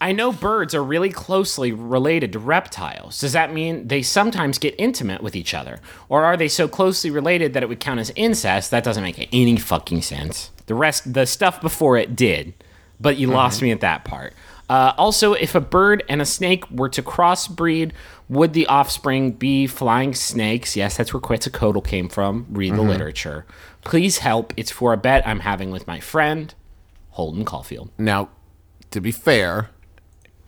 I know birds are really closely related to reptiles. Does that mean they sometimes get intimate with each other? Or are they so closely related that it would count as incest? That doesn't make any fucking sense. The stuff before it did, but you lost me at that part. Also, if a bird and a snake were to crossbreed, would the offspring be flying snakes? Yes, that's where Quetzalcoatl came from. Read the literature. Please help. It's for a bet I'm having with my friend, Holden Caulfield. Now, to be fair...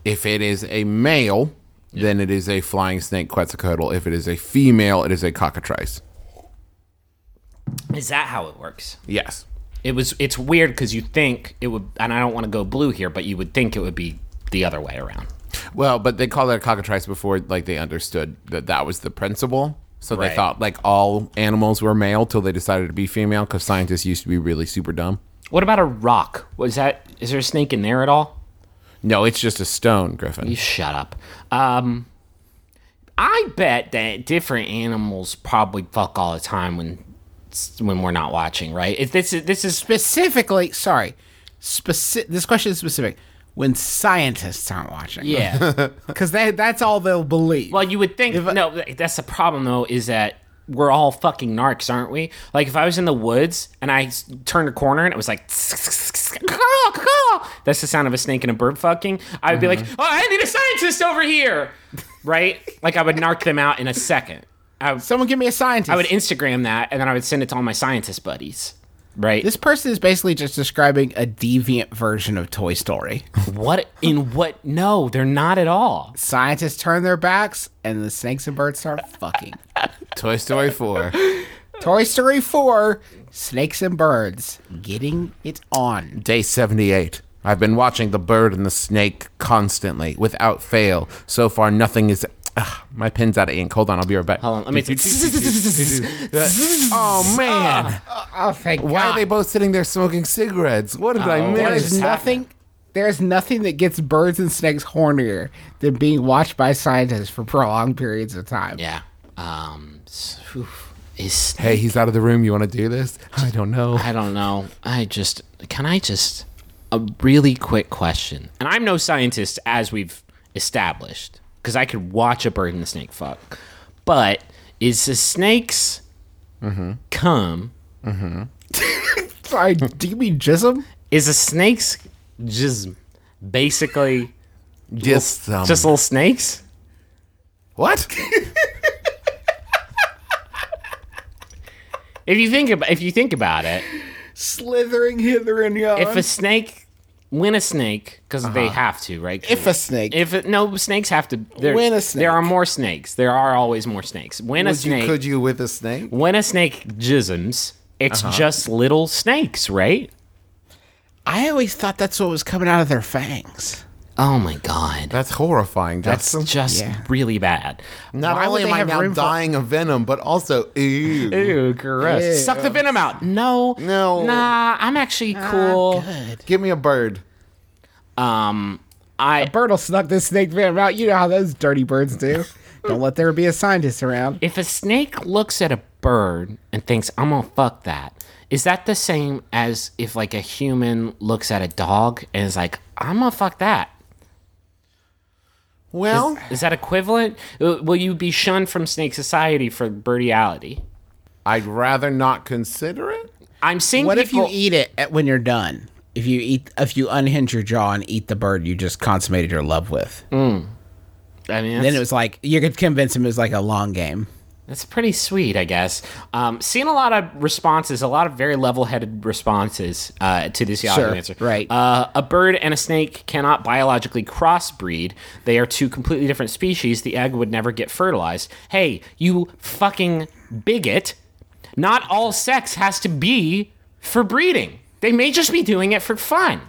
If it is a male, then it is a flying snake Quetzalcoatl. If it is a female, it is a cockatrice. Is that how it works? Yes. It's weird because you think it would, and I don't want to go blue here, but you would think it would be the other way around. Well, but they called it a cockatrice before, like, they understood that that was the principle. So they thought, like, all animals were male till they decided to be female because scientists used to be really super dumb. What about a rock? Is there a snake in there at all? No, it's just a stone, Griffin. You shut up. I bet that different animals probably fuck all the time when we're not watching, right? If this is specifically, this question is specific. When scientists aren't watching. Yeah. Because that's all they'll believe. Well, you would think, that's the problem, though, is that we're all fucking narcs, aren't we? Like, if I was in the woods and I turned a corner and it was like, that's the sound of a snake and a bird fucking, I would be like, oh, I need a scientist over here, right? Like, I would narc them out in a second. Someone give me a scientist. I would Instagram that, and then I would send it to all my scientist buddies. Right. This person is basically just describing a deviant version of Toy Story. No, they're not at all. Scientists turn their backs and the snakes and birds start fucking. Toy Story 4. Toy Story 4, snakes and birds, getting it on. Day 78. I've been watching the bird and the snake constantly, without fail. So far, nothing is... Ugh, my pen's out of ink. Hold on, I'll be right back. Hold on, let me... Oh, man. Oh, thank God. Why are they both sitting there smoking cigarettes? What did I miss? There's nothing that gets birds and snakes hornier than being watched by scientists for prolonged periods of time. Yeah. Hey, he's out of the room. You want to do this? I don't know. Can I just... A really quick question. And I'm no scientist, as we've established, because I could watch a bird and a snake fuck. But is the snake's cum... Mm-hmm. Sorry, do you mean jism? Is a snake's jism basically just little snakes? What? If you think about it... Slithering hither and yon. When a snake, because they have to, right? Snakes have to. When a snake. There are more snakes. There are always more snakes. With a snake? When a snake jisms, it's just little snakes, right? I always thought that's what was coming out of their fangs. Oh my God. That's horrifying, Justin. That's just really bad. Not only am I now dying of venom, but also, ew, gross. Ew. Suck the venom out. No. Nah, I'm actually cool. Good. Give me a bird. A bird will suck this snake venom out. You know how those dirty birds do. Don't let there be a scientist around. If a snake looks at a bird and thinks, I'm going to fuck that, is that the same as if like a human looks at a dog and is like, I'm going to fuck that? Well, is that equivalent? Will you be shunned from snake society for birdiality? I'd rather not consider it. I'm seeing. What people... if you eat it when you're done? If you unhinge your jaw and eat the bird you just consummated your love with. Mm. I mean, then it was like you could convince him it was like a long game. That's pretty sweet, I guess. Seeing a lot of responses, a lot of very level-headed responses to this Yahoo answer. Right. A bird and a snake cannot biologically crossbreed. They are two completely different species. The egg would never get fertilized. Hey, you fucking bigot. Not all sex has to be for breeding. They may just be doing it for fun.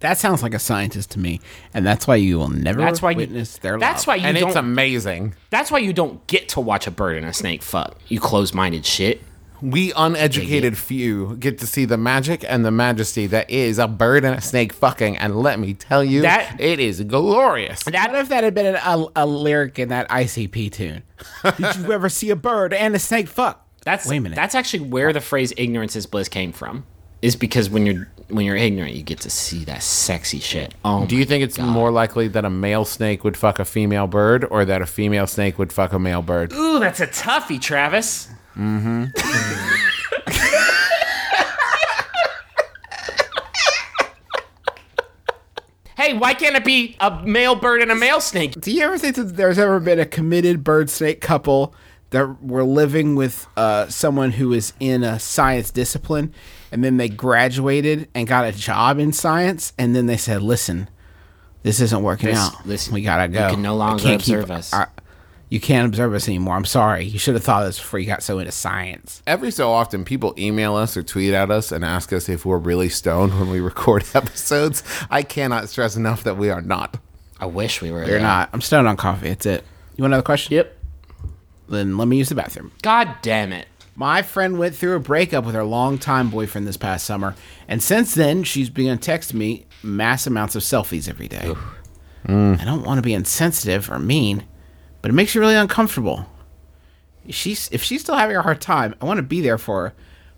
That sounds like a scientist to me, and that's why you will never witness their life. It's amazing. That's why you don't get to watch a bird and a snake fuck, you close-minded shit. We uneducated few get to see the magic and the majesty that is a bird and a snake fucking, and let me tell you, that it is glorious. What if that had been a lyric in that ICP tune? Did you ever see a bird and a snake fuck? Wait a minute. That's actually where the phrase ignorance is bliss came from. Is because when you're ignorant, you get to see that sexy shit. Oh, do you think it's more likely that a male snake would fuck a female bird, or that a female snake would fuck a male bird? Ooh, that's a toughie, Travis. Mm-hmm. Hey, why can't it be a male bird and a male snake? Do you ever think that there's ever been a committed bird-snake couple that were living with someone who is in a science discipline, and then they graduated and got a job in science, and then they said, listen, This isn't working out. Listen, we gotta go. You can no longer observe us. You can't observe us anymore. I'm sorry. You should have thought of this before you got so into science. Every so often, people email us or tweet at us and ask us if we're really stoned when we record episodes. I cannot stress enough that we are not. I wish we were. We're not. I'm stoned on coffee. That's it. You want another question? Yep. Then let me use the bathroom. God damn it. My friend went through a breakup with her longtime boyfriend this past summer, and since then, she's begun texting me mass amounts of selfies every day. I don't want to be insensitive or mean, but it makes you really uncomfortable. If she's still having a hard time, I want to be there for her,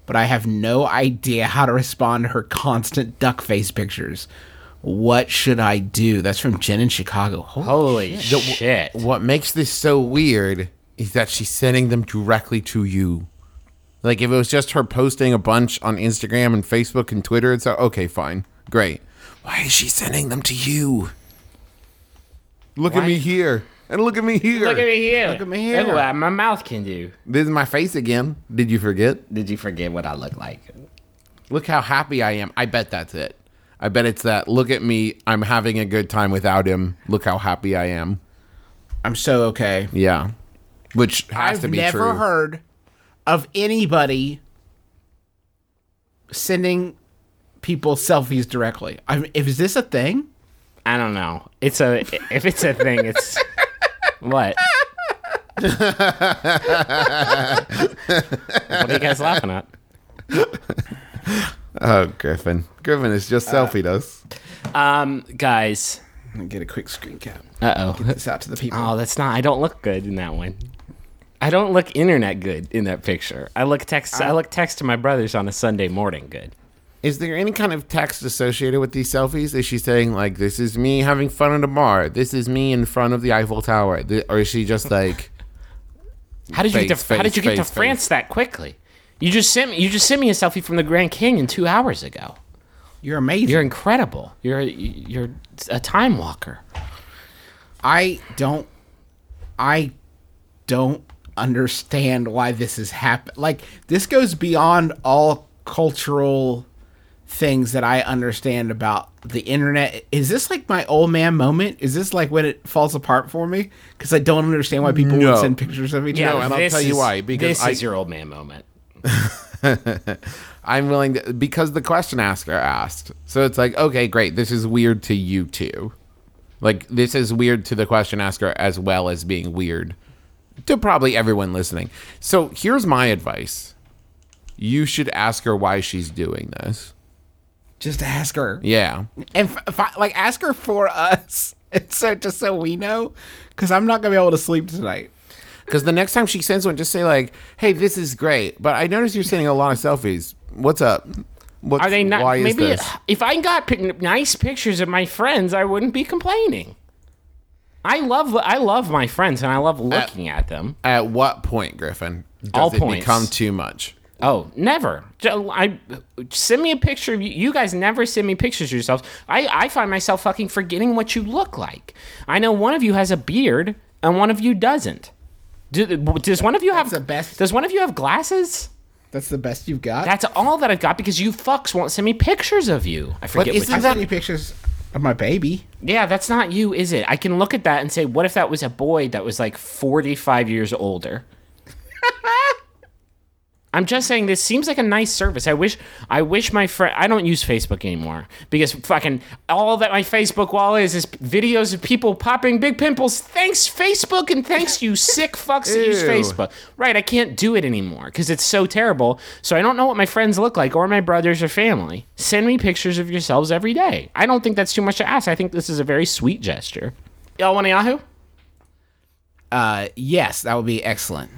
but I have no idea how to respond to her constant duck face pictures. What should I do? That's from Jen in Chicago. Holy shit. What makes this so weird is that she's sending them directly to you. Like, if it was just her posting a bunch on Instagram and Facebook and Twitter, it's okay, fine. Great. Why is she sending them to you? Look at me here. And look at me here. Look at me here. Look at me here. Look what my mouth can do. This is my face again. Did you forget? Did you forget what I look like? Look how happy I am. I bet that's it. I bet it's that. Look at me. I'm having a good time without him. Look how happy I am. I'm so okay. Yeah. Which has to be true. I've never heard of anybody sending people selfies directly. Is this a thing? I don't know. If it's a thing, it's what? What are you guys laughing at? Oh, Griffin. Griffin is just selfied us. Guys, I'm gonna get a quick screen cap. Get this out to the people. Oh, that's not. I don't look good in that one. I don't look internet good in that picture. I look text to my brothers on a Sunday morning good. Is there any kind of text associated with these selfies? Is she saying, like, this is me having fun at a bar. This is me in front of the Eiffel Tower. Or is she just like... How did you get to France that quickly? You just sent me a selfie from the Grand Canyon 2 hours ago. You're amazing. You're incredible. You're a time walker. I don't understand why this has happened. Like, this goes beyond all cultural things that I understand about the internet. Is this like my old man moment? Is this like when it falls apart for me? Because I don't understand why people would send pictures of each other. No, and I'll tell you why. Because this is your old man moment. I'm willing to, because the question asker asked. So it's like, okay, great. This is weird to you too. Like, this is weird to the question asker as well as being weird to probably everyone listening. So here's my advice. You should ask her why she's doing this. Just ask her. Yeah. And ask her for us. It's just so we know, because I'm not going to be able to sleep tonight. Because the next time she sends one, just say like, hey, this is great, but I noticed you're sending a lot of selfies. What's up? Are they not? Why maybe is this? If I got nice pictures of my friends, I wouldn't be complaining. I love my friends, and I love looking at them. At what point, Griffin, does it become too much? Oh, never. Send me a picture of you. You guys never send me pictures of yourselves. I find myself fucking forgetting what you look like. I know one of you has a beard, and one of you doesn't. Does one of you have the best? Does one of you have glasses? That's the best you've got? That's all that I've got, because you fucks won't send me pictures of you. I forget. But isn't that any pictures of my baby? Yeah, that's not you, is it? I can look at that and say, what if that was a boy that was like 45 years older? I'm just saying, this seems like a nice service. I wish my friend... I don't use Facebook anymore, because fucking all that my Facebook wall is videos of people popping big pimples. Thanks, Facebook, and thanks, you sick fucks that use Facebook. Right, I can't do it anymore because it's so terrible. So I don't know what my friends look like, or my brothers or family. Send me pictures of yourselves every day. I don't think that's too much to ask. I think this is a very sweet gesture. Y'all want a Yahoo? Yes, that would be excellent.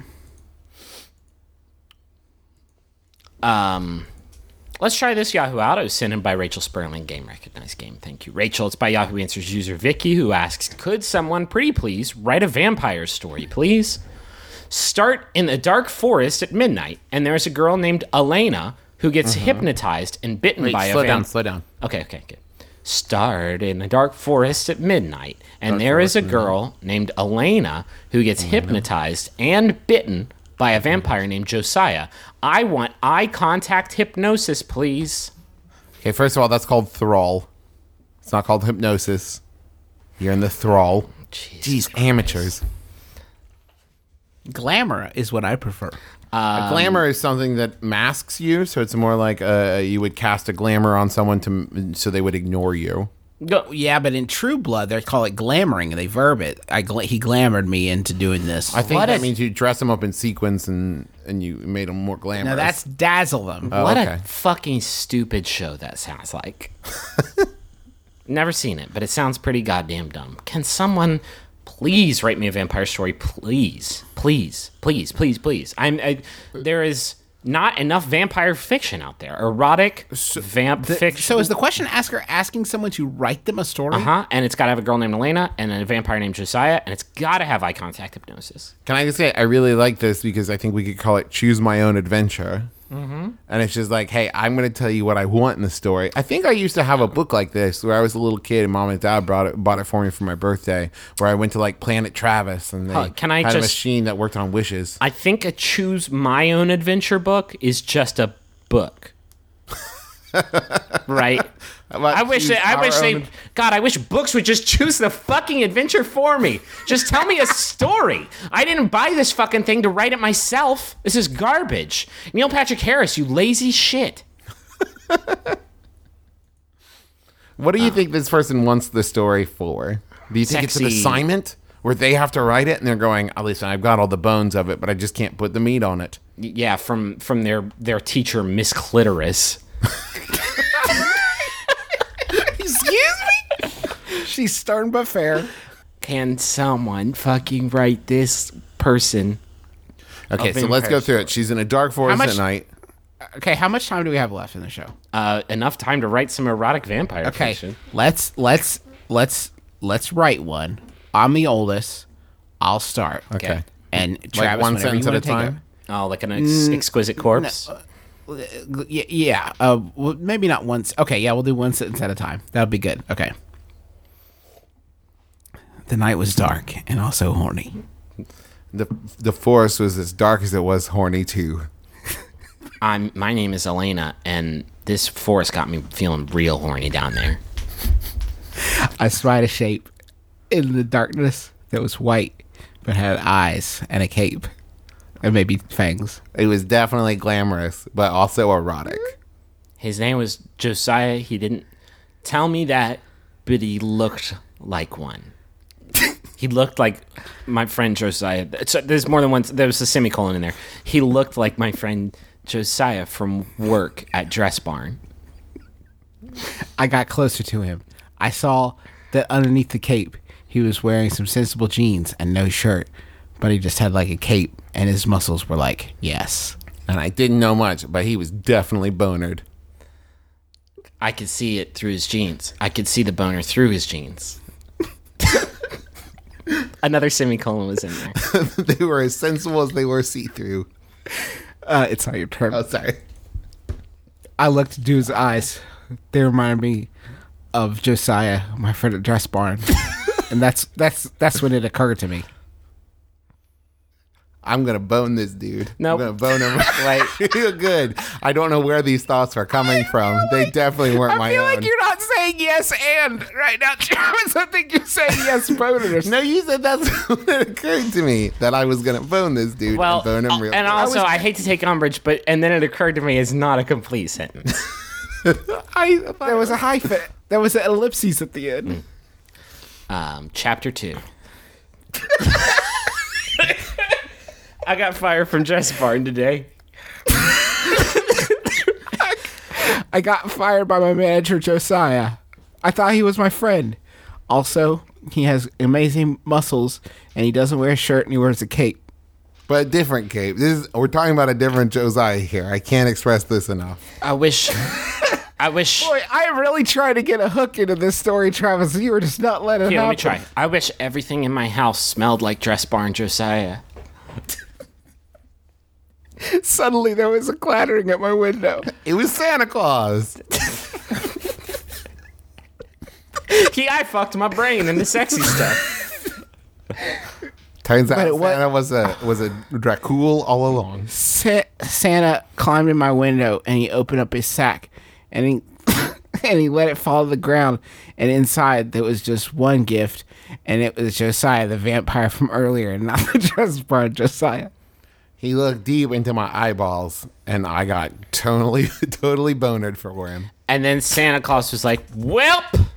Let's try this Yahoo out. It was sent in by Rachel Sperling, Game Recognized Game. Thank you, Rachel. It's by Yahoo Answers user Vicky, who asks, could someone pretty please write a vampire story, please? Start in a dark forest at midnight, and there's a girl named Elena who gets hypnotized and bitten by a vampire. Slow down. Okay, good. Start in a dark forest at midnight, and there is a girl named Elena who gets hypnotized and bitten by a vampire named Josiah. I want eye contact hypnosis, please. Okay, first of all, that's called thrall. It's not called hypnosis. You're in the thrall. Jeez, amateurs. Glamour is what I prefer. A glamour is something that masks you, so it's more like you would cast a glamour on someone to, so they would ignore you. Yeah, but in True Blood, they call it glamoring. They verb it. He glamored me into doing this. I think that means you dress him up in sequins and you made him more glamorous. No, that's dazzle them. Oh, what a fucking stupid show that sounds like. Never seen it, but it sounds pretty goddamn dumb. Can someone please write me a vampire story? Please, please, please, please, please. There is not enough vampire fiction out there. Erotic fiction. So is the question asker asking someone to write them a story? Uh-huh. And it's got to have a girl named Elena and a vampire named Josiah, and it's got to have eye contact hypnosis. Can I just say, I really like this because I think we could call it Choose My Own Adventure. Mm-hmm. And it's just like, hey, I'm going to tell you what I want in the story. I think I used to have a book like this where I was a little kid and mom and dad bought it for me for my birthday, where I went to like Planet Travis and they had a machine that worked on wishes. I think a Choose My Own Adventure book is just a book. Right? I wish books would just choose the fucking adventure for me. Just tell me a story. I didn't buy this fucking thing to write it myself. This is garbage. Neil Patrick Harris, you lazy shit. What do you think this person wants the story for? Do you think it's an assignment where they have to write it and they're going, oh, listen, I've got all the bones of it, but I just can't put the meat on it? Yeah, from their teacher, Miss Clitoris. Excuse me? She's stern but fair. Can someone fucking write this person? Okay, so let's go through it. She's in a dark forest at night. Okay, how much time do we have left in the show? Enough time to write some erotic vampire fiction. Let's write one. I'm the oldest. I'll start. Okay. And Travis, one sentence at a time. Oh, like an exquisite corpse. No. Yeah. Well, maybe not once. Okay, yeah, we'll do one sentence at a time. That'll be good. Okay. The night was dark and also horny. The forest was as dark as it was horny too. My name is Elena, and this forest got me feeling real horny down there. I spied a shape in the darkness that was white, but had eyes and a cape. And maybe fangs. It was definitely glamorous, but also erotic. His name was Josiah. He didn't tell me that, but he looked like one. He looked like my friend Josiah. So there's more than one. There was a semicolon in there. He looked like my friend Josiah from work at Dress Barn. I got closer to him. I saw that underneath the cape, he was wearing some sensible jeans and no shirt. But he just had like a cape, and his muscles were like, yes. And I didn't know much, but he was definitely bonered. I could see it through his jeans. I could see the boner through his jeans. Another semicolon was in there. They were as sensible as they were see-through. It's not your turn. Oh, sorry. I looked into his eyes. They reminded me of Josiah, my friend at Dress Barn. And that's when it occurred to me. I'm going to bone this dude. Nope. I'm going to bone him. Like, you're good. I don't know where these thoughts are coming from. Like, they definitely weren't my own. I feel like you're not saying yes and right now, Travis. I think you're saying yes, boners. No, you said that's what occurred to me, that I was going to bone this dude and bone him real quick. And also, I hate to take umbrage, but and then it occurred to me is not a complete sentence. There was a hyphen. There was an ellipsis at the end. Chapter 2. I got fired from Dress Barn today. I got fired by my manager, Josiah. I thought he was my friend. Also, he has amazing muscles, and he doesn't wear a shirt, and he wears a cape. But a different cape. We're talking about a different Josiah here. I can't express this enough. I wish. Boy, I really tried to get a hook into this story, Travis. You were just not letting it happen. Let me try. I wish everything in my house smelled like Dress Barn Josiah. Suddenly there was a clattering at my window. It was Santa Claus. I fucked my brain into sexy stuff. Turns out Santa was a Dracul all along. Santa climbed in my window and he opened up his sack and he let it fall to the ground, and inside there was just one gift and it was Josiah, the vampire from earlier, not the Dress Barn Josiah. He looked deep into my eyeballs, and I got totally bonered for him. And then Santa Claus was like, "Welp,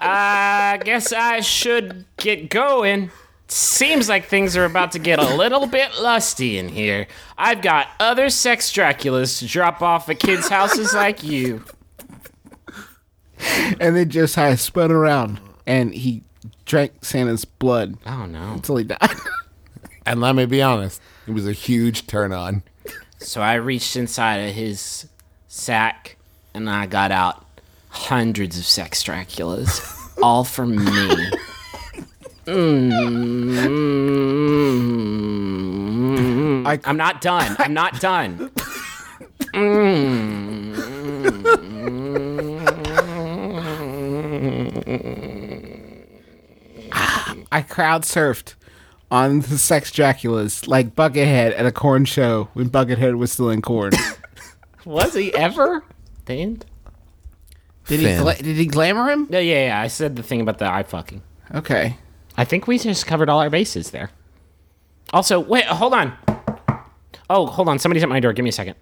I guess I should get going. Seems like things are about to get a little bit lusty in here. I've got other sex Draculas to drop off at kids' houses like you." And then Josiah spun around, and he drank Santa's blood. Oh, no. Until he died. And let me be honest, it was a huge turn-on. So I reached inside of his sack, and I got out hundreds of sex Draculas, all for me. Mm-hmm. I'm not done. Mm-hmm. I crowd surfed on the sex Draculas like Buckethead at a corn show when Buckethead was still in corn. Was he ever? Damned? Did he glamour him? Yeah. I said the thing about the eye fucking. Okay. I think we just covered all our bases there. Also, wait, hold on. Oh, hold on. Somebody's at my door. Give me a second.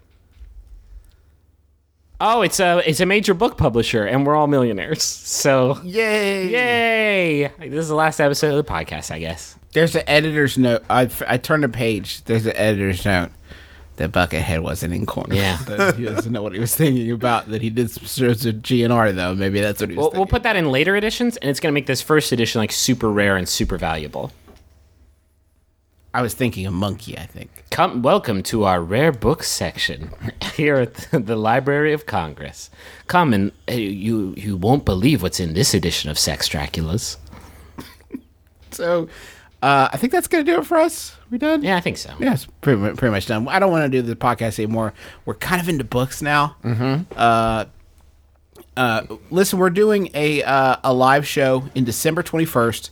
Oh, it's a major book publisher, and we're all millionaires. So yay! This is the last episode of the podcast, I guess. There's an editor's note. I turned a page. There's an editor's note that Buckethead wasn't in corner. Yeah, but he doesn't know what he was thinking about. That he did some shows with GNR though. Maybe that's what he was thinking. We'll put that in later editions, and it's going to make this first edition like super rare and super valuable. I was thinking a monkey. I think. Welcome to our rare books section here at the Library of Congress. Come and you won't believe what's in this edition of Sex Draculas. So. I think that's going to do it for us. We done? Yeah, I think so. Yeah, it's pretty much done. I don't want to do the podcast anymore. We're kind of into books now. Mm-hmm. Listen, we're doing a live show in December 21st.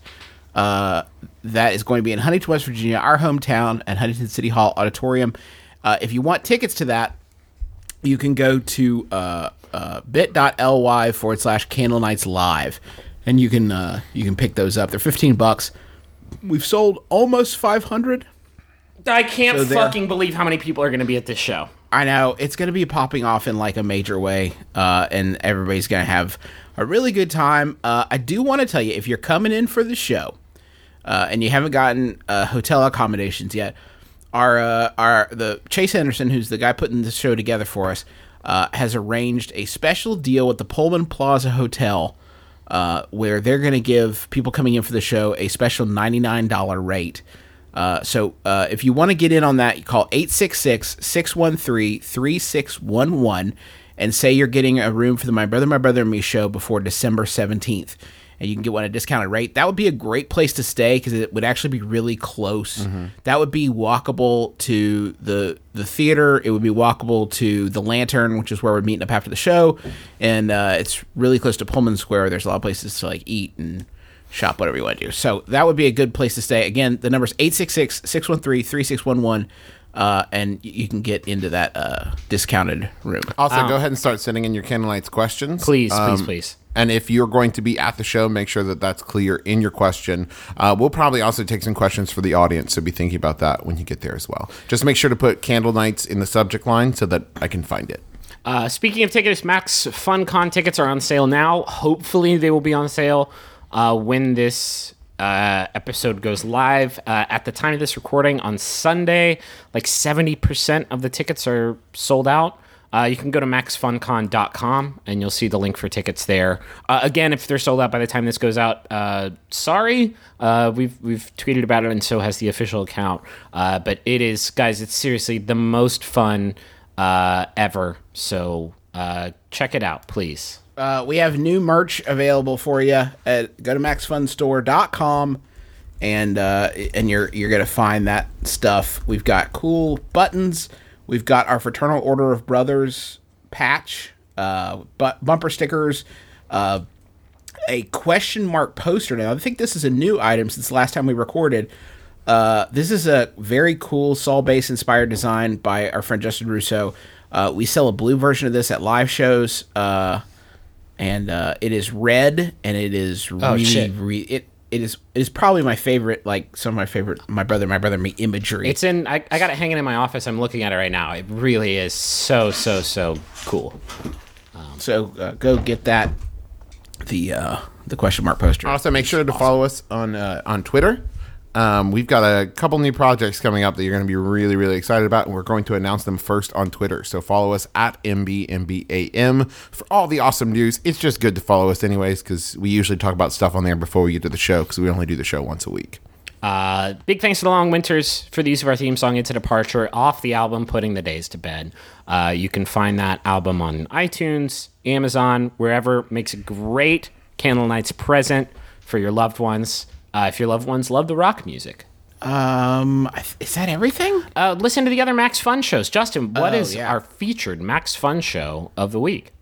That is going to be in Huntington, West Virginia, our hometown, at Huntington City Hall Auditorium. If you want tickets to that, you can go to bit.ly/Candle Nights Live, and you can pick those up. They're $15. We've sold almost 500. I can't fucking believe how many people are going to be at this show. I know. It's going to be popping off in like a major way, and everybody's going to have a really good time. I do want to tell you, if you're coming in for the show and you haven't gotten hotel accommodations yet, the Chase Anderson, who's the guy putting the show together for us, has arranged a special deal with the Pullman Plaza Hotel, where they're going to give people coming in for the show a special $99 rate. So if you want to get in on that, you call 866-613-3611 and say you're getting a room for the My Brother and Me show before December 17th. And you can get one at a discounted rate. That would be a great place to stay because it would actually be really close. Mm-hmm. That would be walkable to the theater. It would be walkable to the Lantern, which is where we're meeting up after the show. And it's really close to Pullman Square. There's a lot of places to like eat and shop, whatever you want to do. So that would be a good place to stay. Again, the number's 866-613-3611. And you can get into that discounted room. Also, go ahead and start sending in your Candle Nights questions. Please. And if you're going to be at the show, make sure that that's clear in your question. We'll probably also take some questions for the audience, so be thinking about that when you get there as well. Just make sure to put Candle Nights in the subject line so that I can find it. Speaking of tickets, MaximumFun tickets are on sale now. Hopefully they will be on sale when this episode goes live. At the time of this recording on Sunday, like 70% of the tickets are sold out. You can go to maxfuncon.com and you'll see the link for tickets there. Again, if they're sold out by the time this goes out, sorry. We've tweeted about it, and so has the official account. But it is, guys, it's seriously the most fun ever. So check it out, please. We have new merch available for you. Go to maxfunstore.com and you're going to find that stuff. We've got cool buttons. We've got our Fraternal Order of Brothers patch, bumper stickers, a question mark poster. Now, I think this is a new item since the last time we recorded. This is a very cool Saul Bass inspired design by our friend Justin Russo. We sell a blue version of this at live shows, and it is red, and it is It is probably my favorite, like some of my favorite My Brother, My Brother, Me imagery. It's in, I got it hanging in my office. I'm looking at it right now. It really is so cool. So go get that, the question mark poster. Also, make sure to follow us on Twitter. We've got a couple new projects coming up that you're going to be really, really excited about, and we're going to announce them first on Twitter. So follow us at MBMBAM for all the awesome news. It's just good to follow us anyways, because we usually talk about stuff on there before we get to the show, because we only do the show once a week. Big thanks to the Long Winters for the use of our theme song, It's a Departure, off the album Putting the Days to Bed. You can find that album on iTunes, Amazon, wherever. Makes a great Candle Nights present for your loved ones. If your loved ones love the rock music. Is that everything? Listen to the other Max Fun shows. Justin, what is our featured Max Fun show of the week?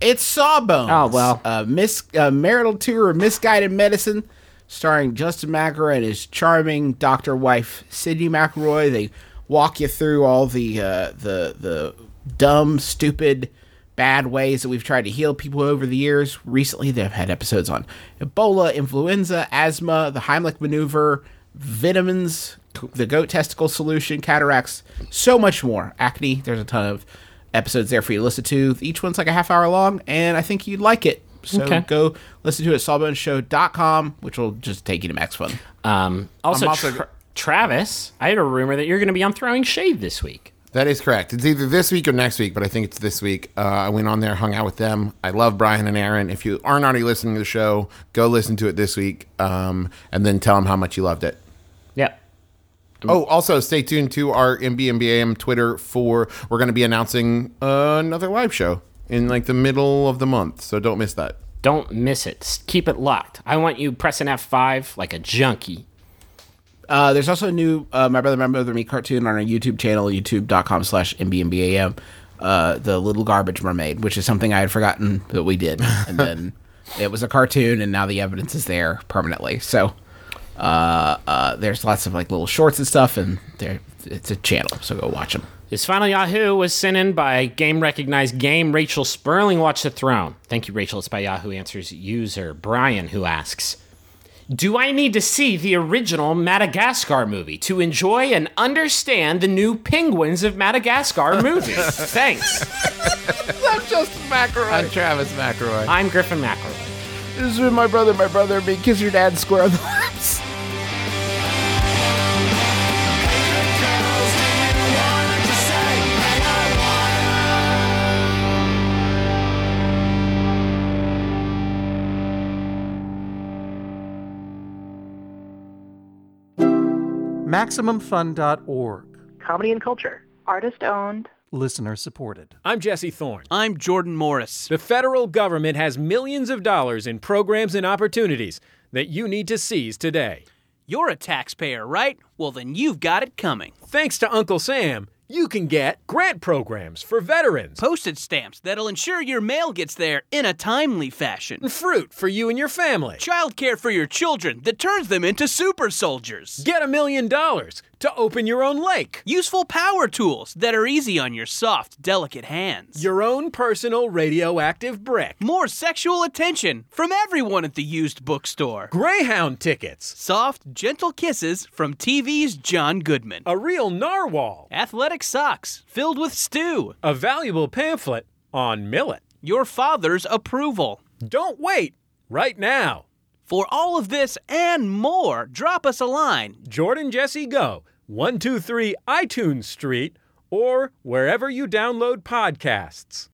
It's Sawbones. Oh, well. Marital Tour of Misguided Medicine, starring Justin McElroy and his charming doctor wife, Sydney McElroy. They walk you through all the dumb, stupid, bad ways that we've tried to heal people over the years. Recently, they've had episodes on Ebola, influenza, asthma, the Heimlich maneuver, vitamins, the goat testicle solution, cataracts, so much more. Acne, there's a ton of episodes there for you to listen to. Each one's like a half hour long, and I think you'd like it. So Go listen to it at sawboneshow.com, which will just take you to Max Fun. Travis, I had a rumor that you're going to be on Throwing Shade this week. That is correct. It's either this week or next week, but I think it's this week. I went on there, hung out with them. I love Brian and Aaron. If you aren't already listening to the show, go listen to it this week, and then tell them how much you loved it. Yep. Oh, also stay tuned to our MBMBAM Twitter we're going to be announcing another live show in like the middle of the month, so don't miss that. Don't miss it. Keep it locked. I want you pressing F5 like a junkie. There's also a new My Brother, My Brother, Me cartoon on our YouTube channel, youtube.com/MBMBAM, The Little Garbage Mermaid, which is something I had forgotten that we did. And then it was a cartoon, and now the evidence is there permanently. So there's lots of like little shorts and stuff, and it's a channel, so go watch them. This final Yahoo was sent in by Rachel Sperling, Watch the Throne. Thank you, Rachel. It's by Yahoo Answers user Brian, who asks, do I need to see the original Madagascar movie to enjoy and understand the new Penguins of Madagascar movie? Thanks. I'm Justin McElroy. I'm Travis McElroy. I'm Griffin McElroy. This is my brother, me. Kiss your dad square on the lips. MaximumFun.org. Comedy and culture. Artist-owned. Listener-supported. I'm Jesse Thorne. I'm Jordan Morris. The federal government has millions of dollars in programs and opportunities that you need to seize today. You're a taxpayer, right? Well, then you've got it coming. Thanks to Uncle Sam, you can get grant programs for veterans, postage stamps that'll ensure your mail gets there in a timely fashion, fruit for you and your family, childcare for your children that turns them into super soldiers. Get $1 million to open your own lake. Useful power tools that are easy on your soft, delicate hands. Your own personal radioactive brick. More sexual attention from everyone at the used bookstore. Greyhound tickets. Soft, gentle kisses from TV's John Goodman. A real narwhal. Athletic socks filled with stew. A valuable pamphlet on millet. Your father's approval. Don't wait. Right now. For all of this and more, drop us a line. Jordan Jesse Go, 123 iTunes Street, or wherever you download podcasts.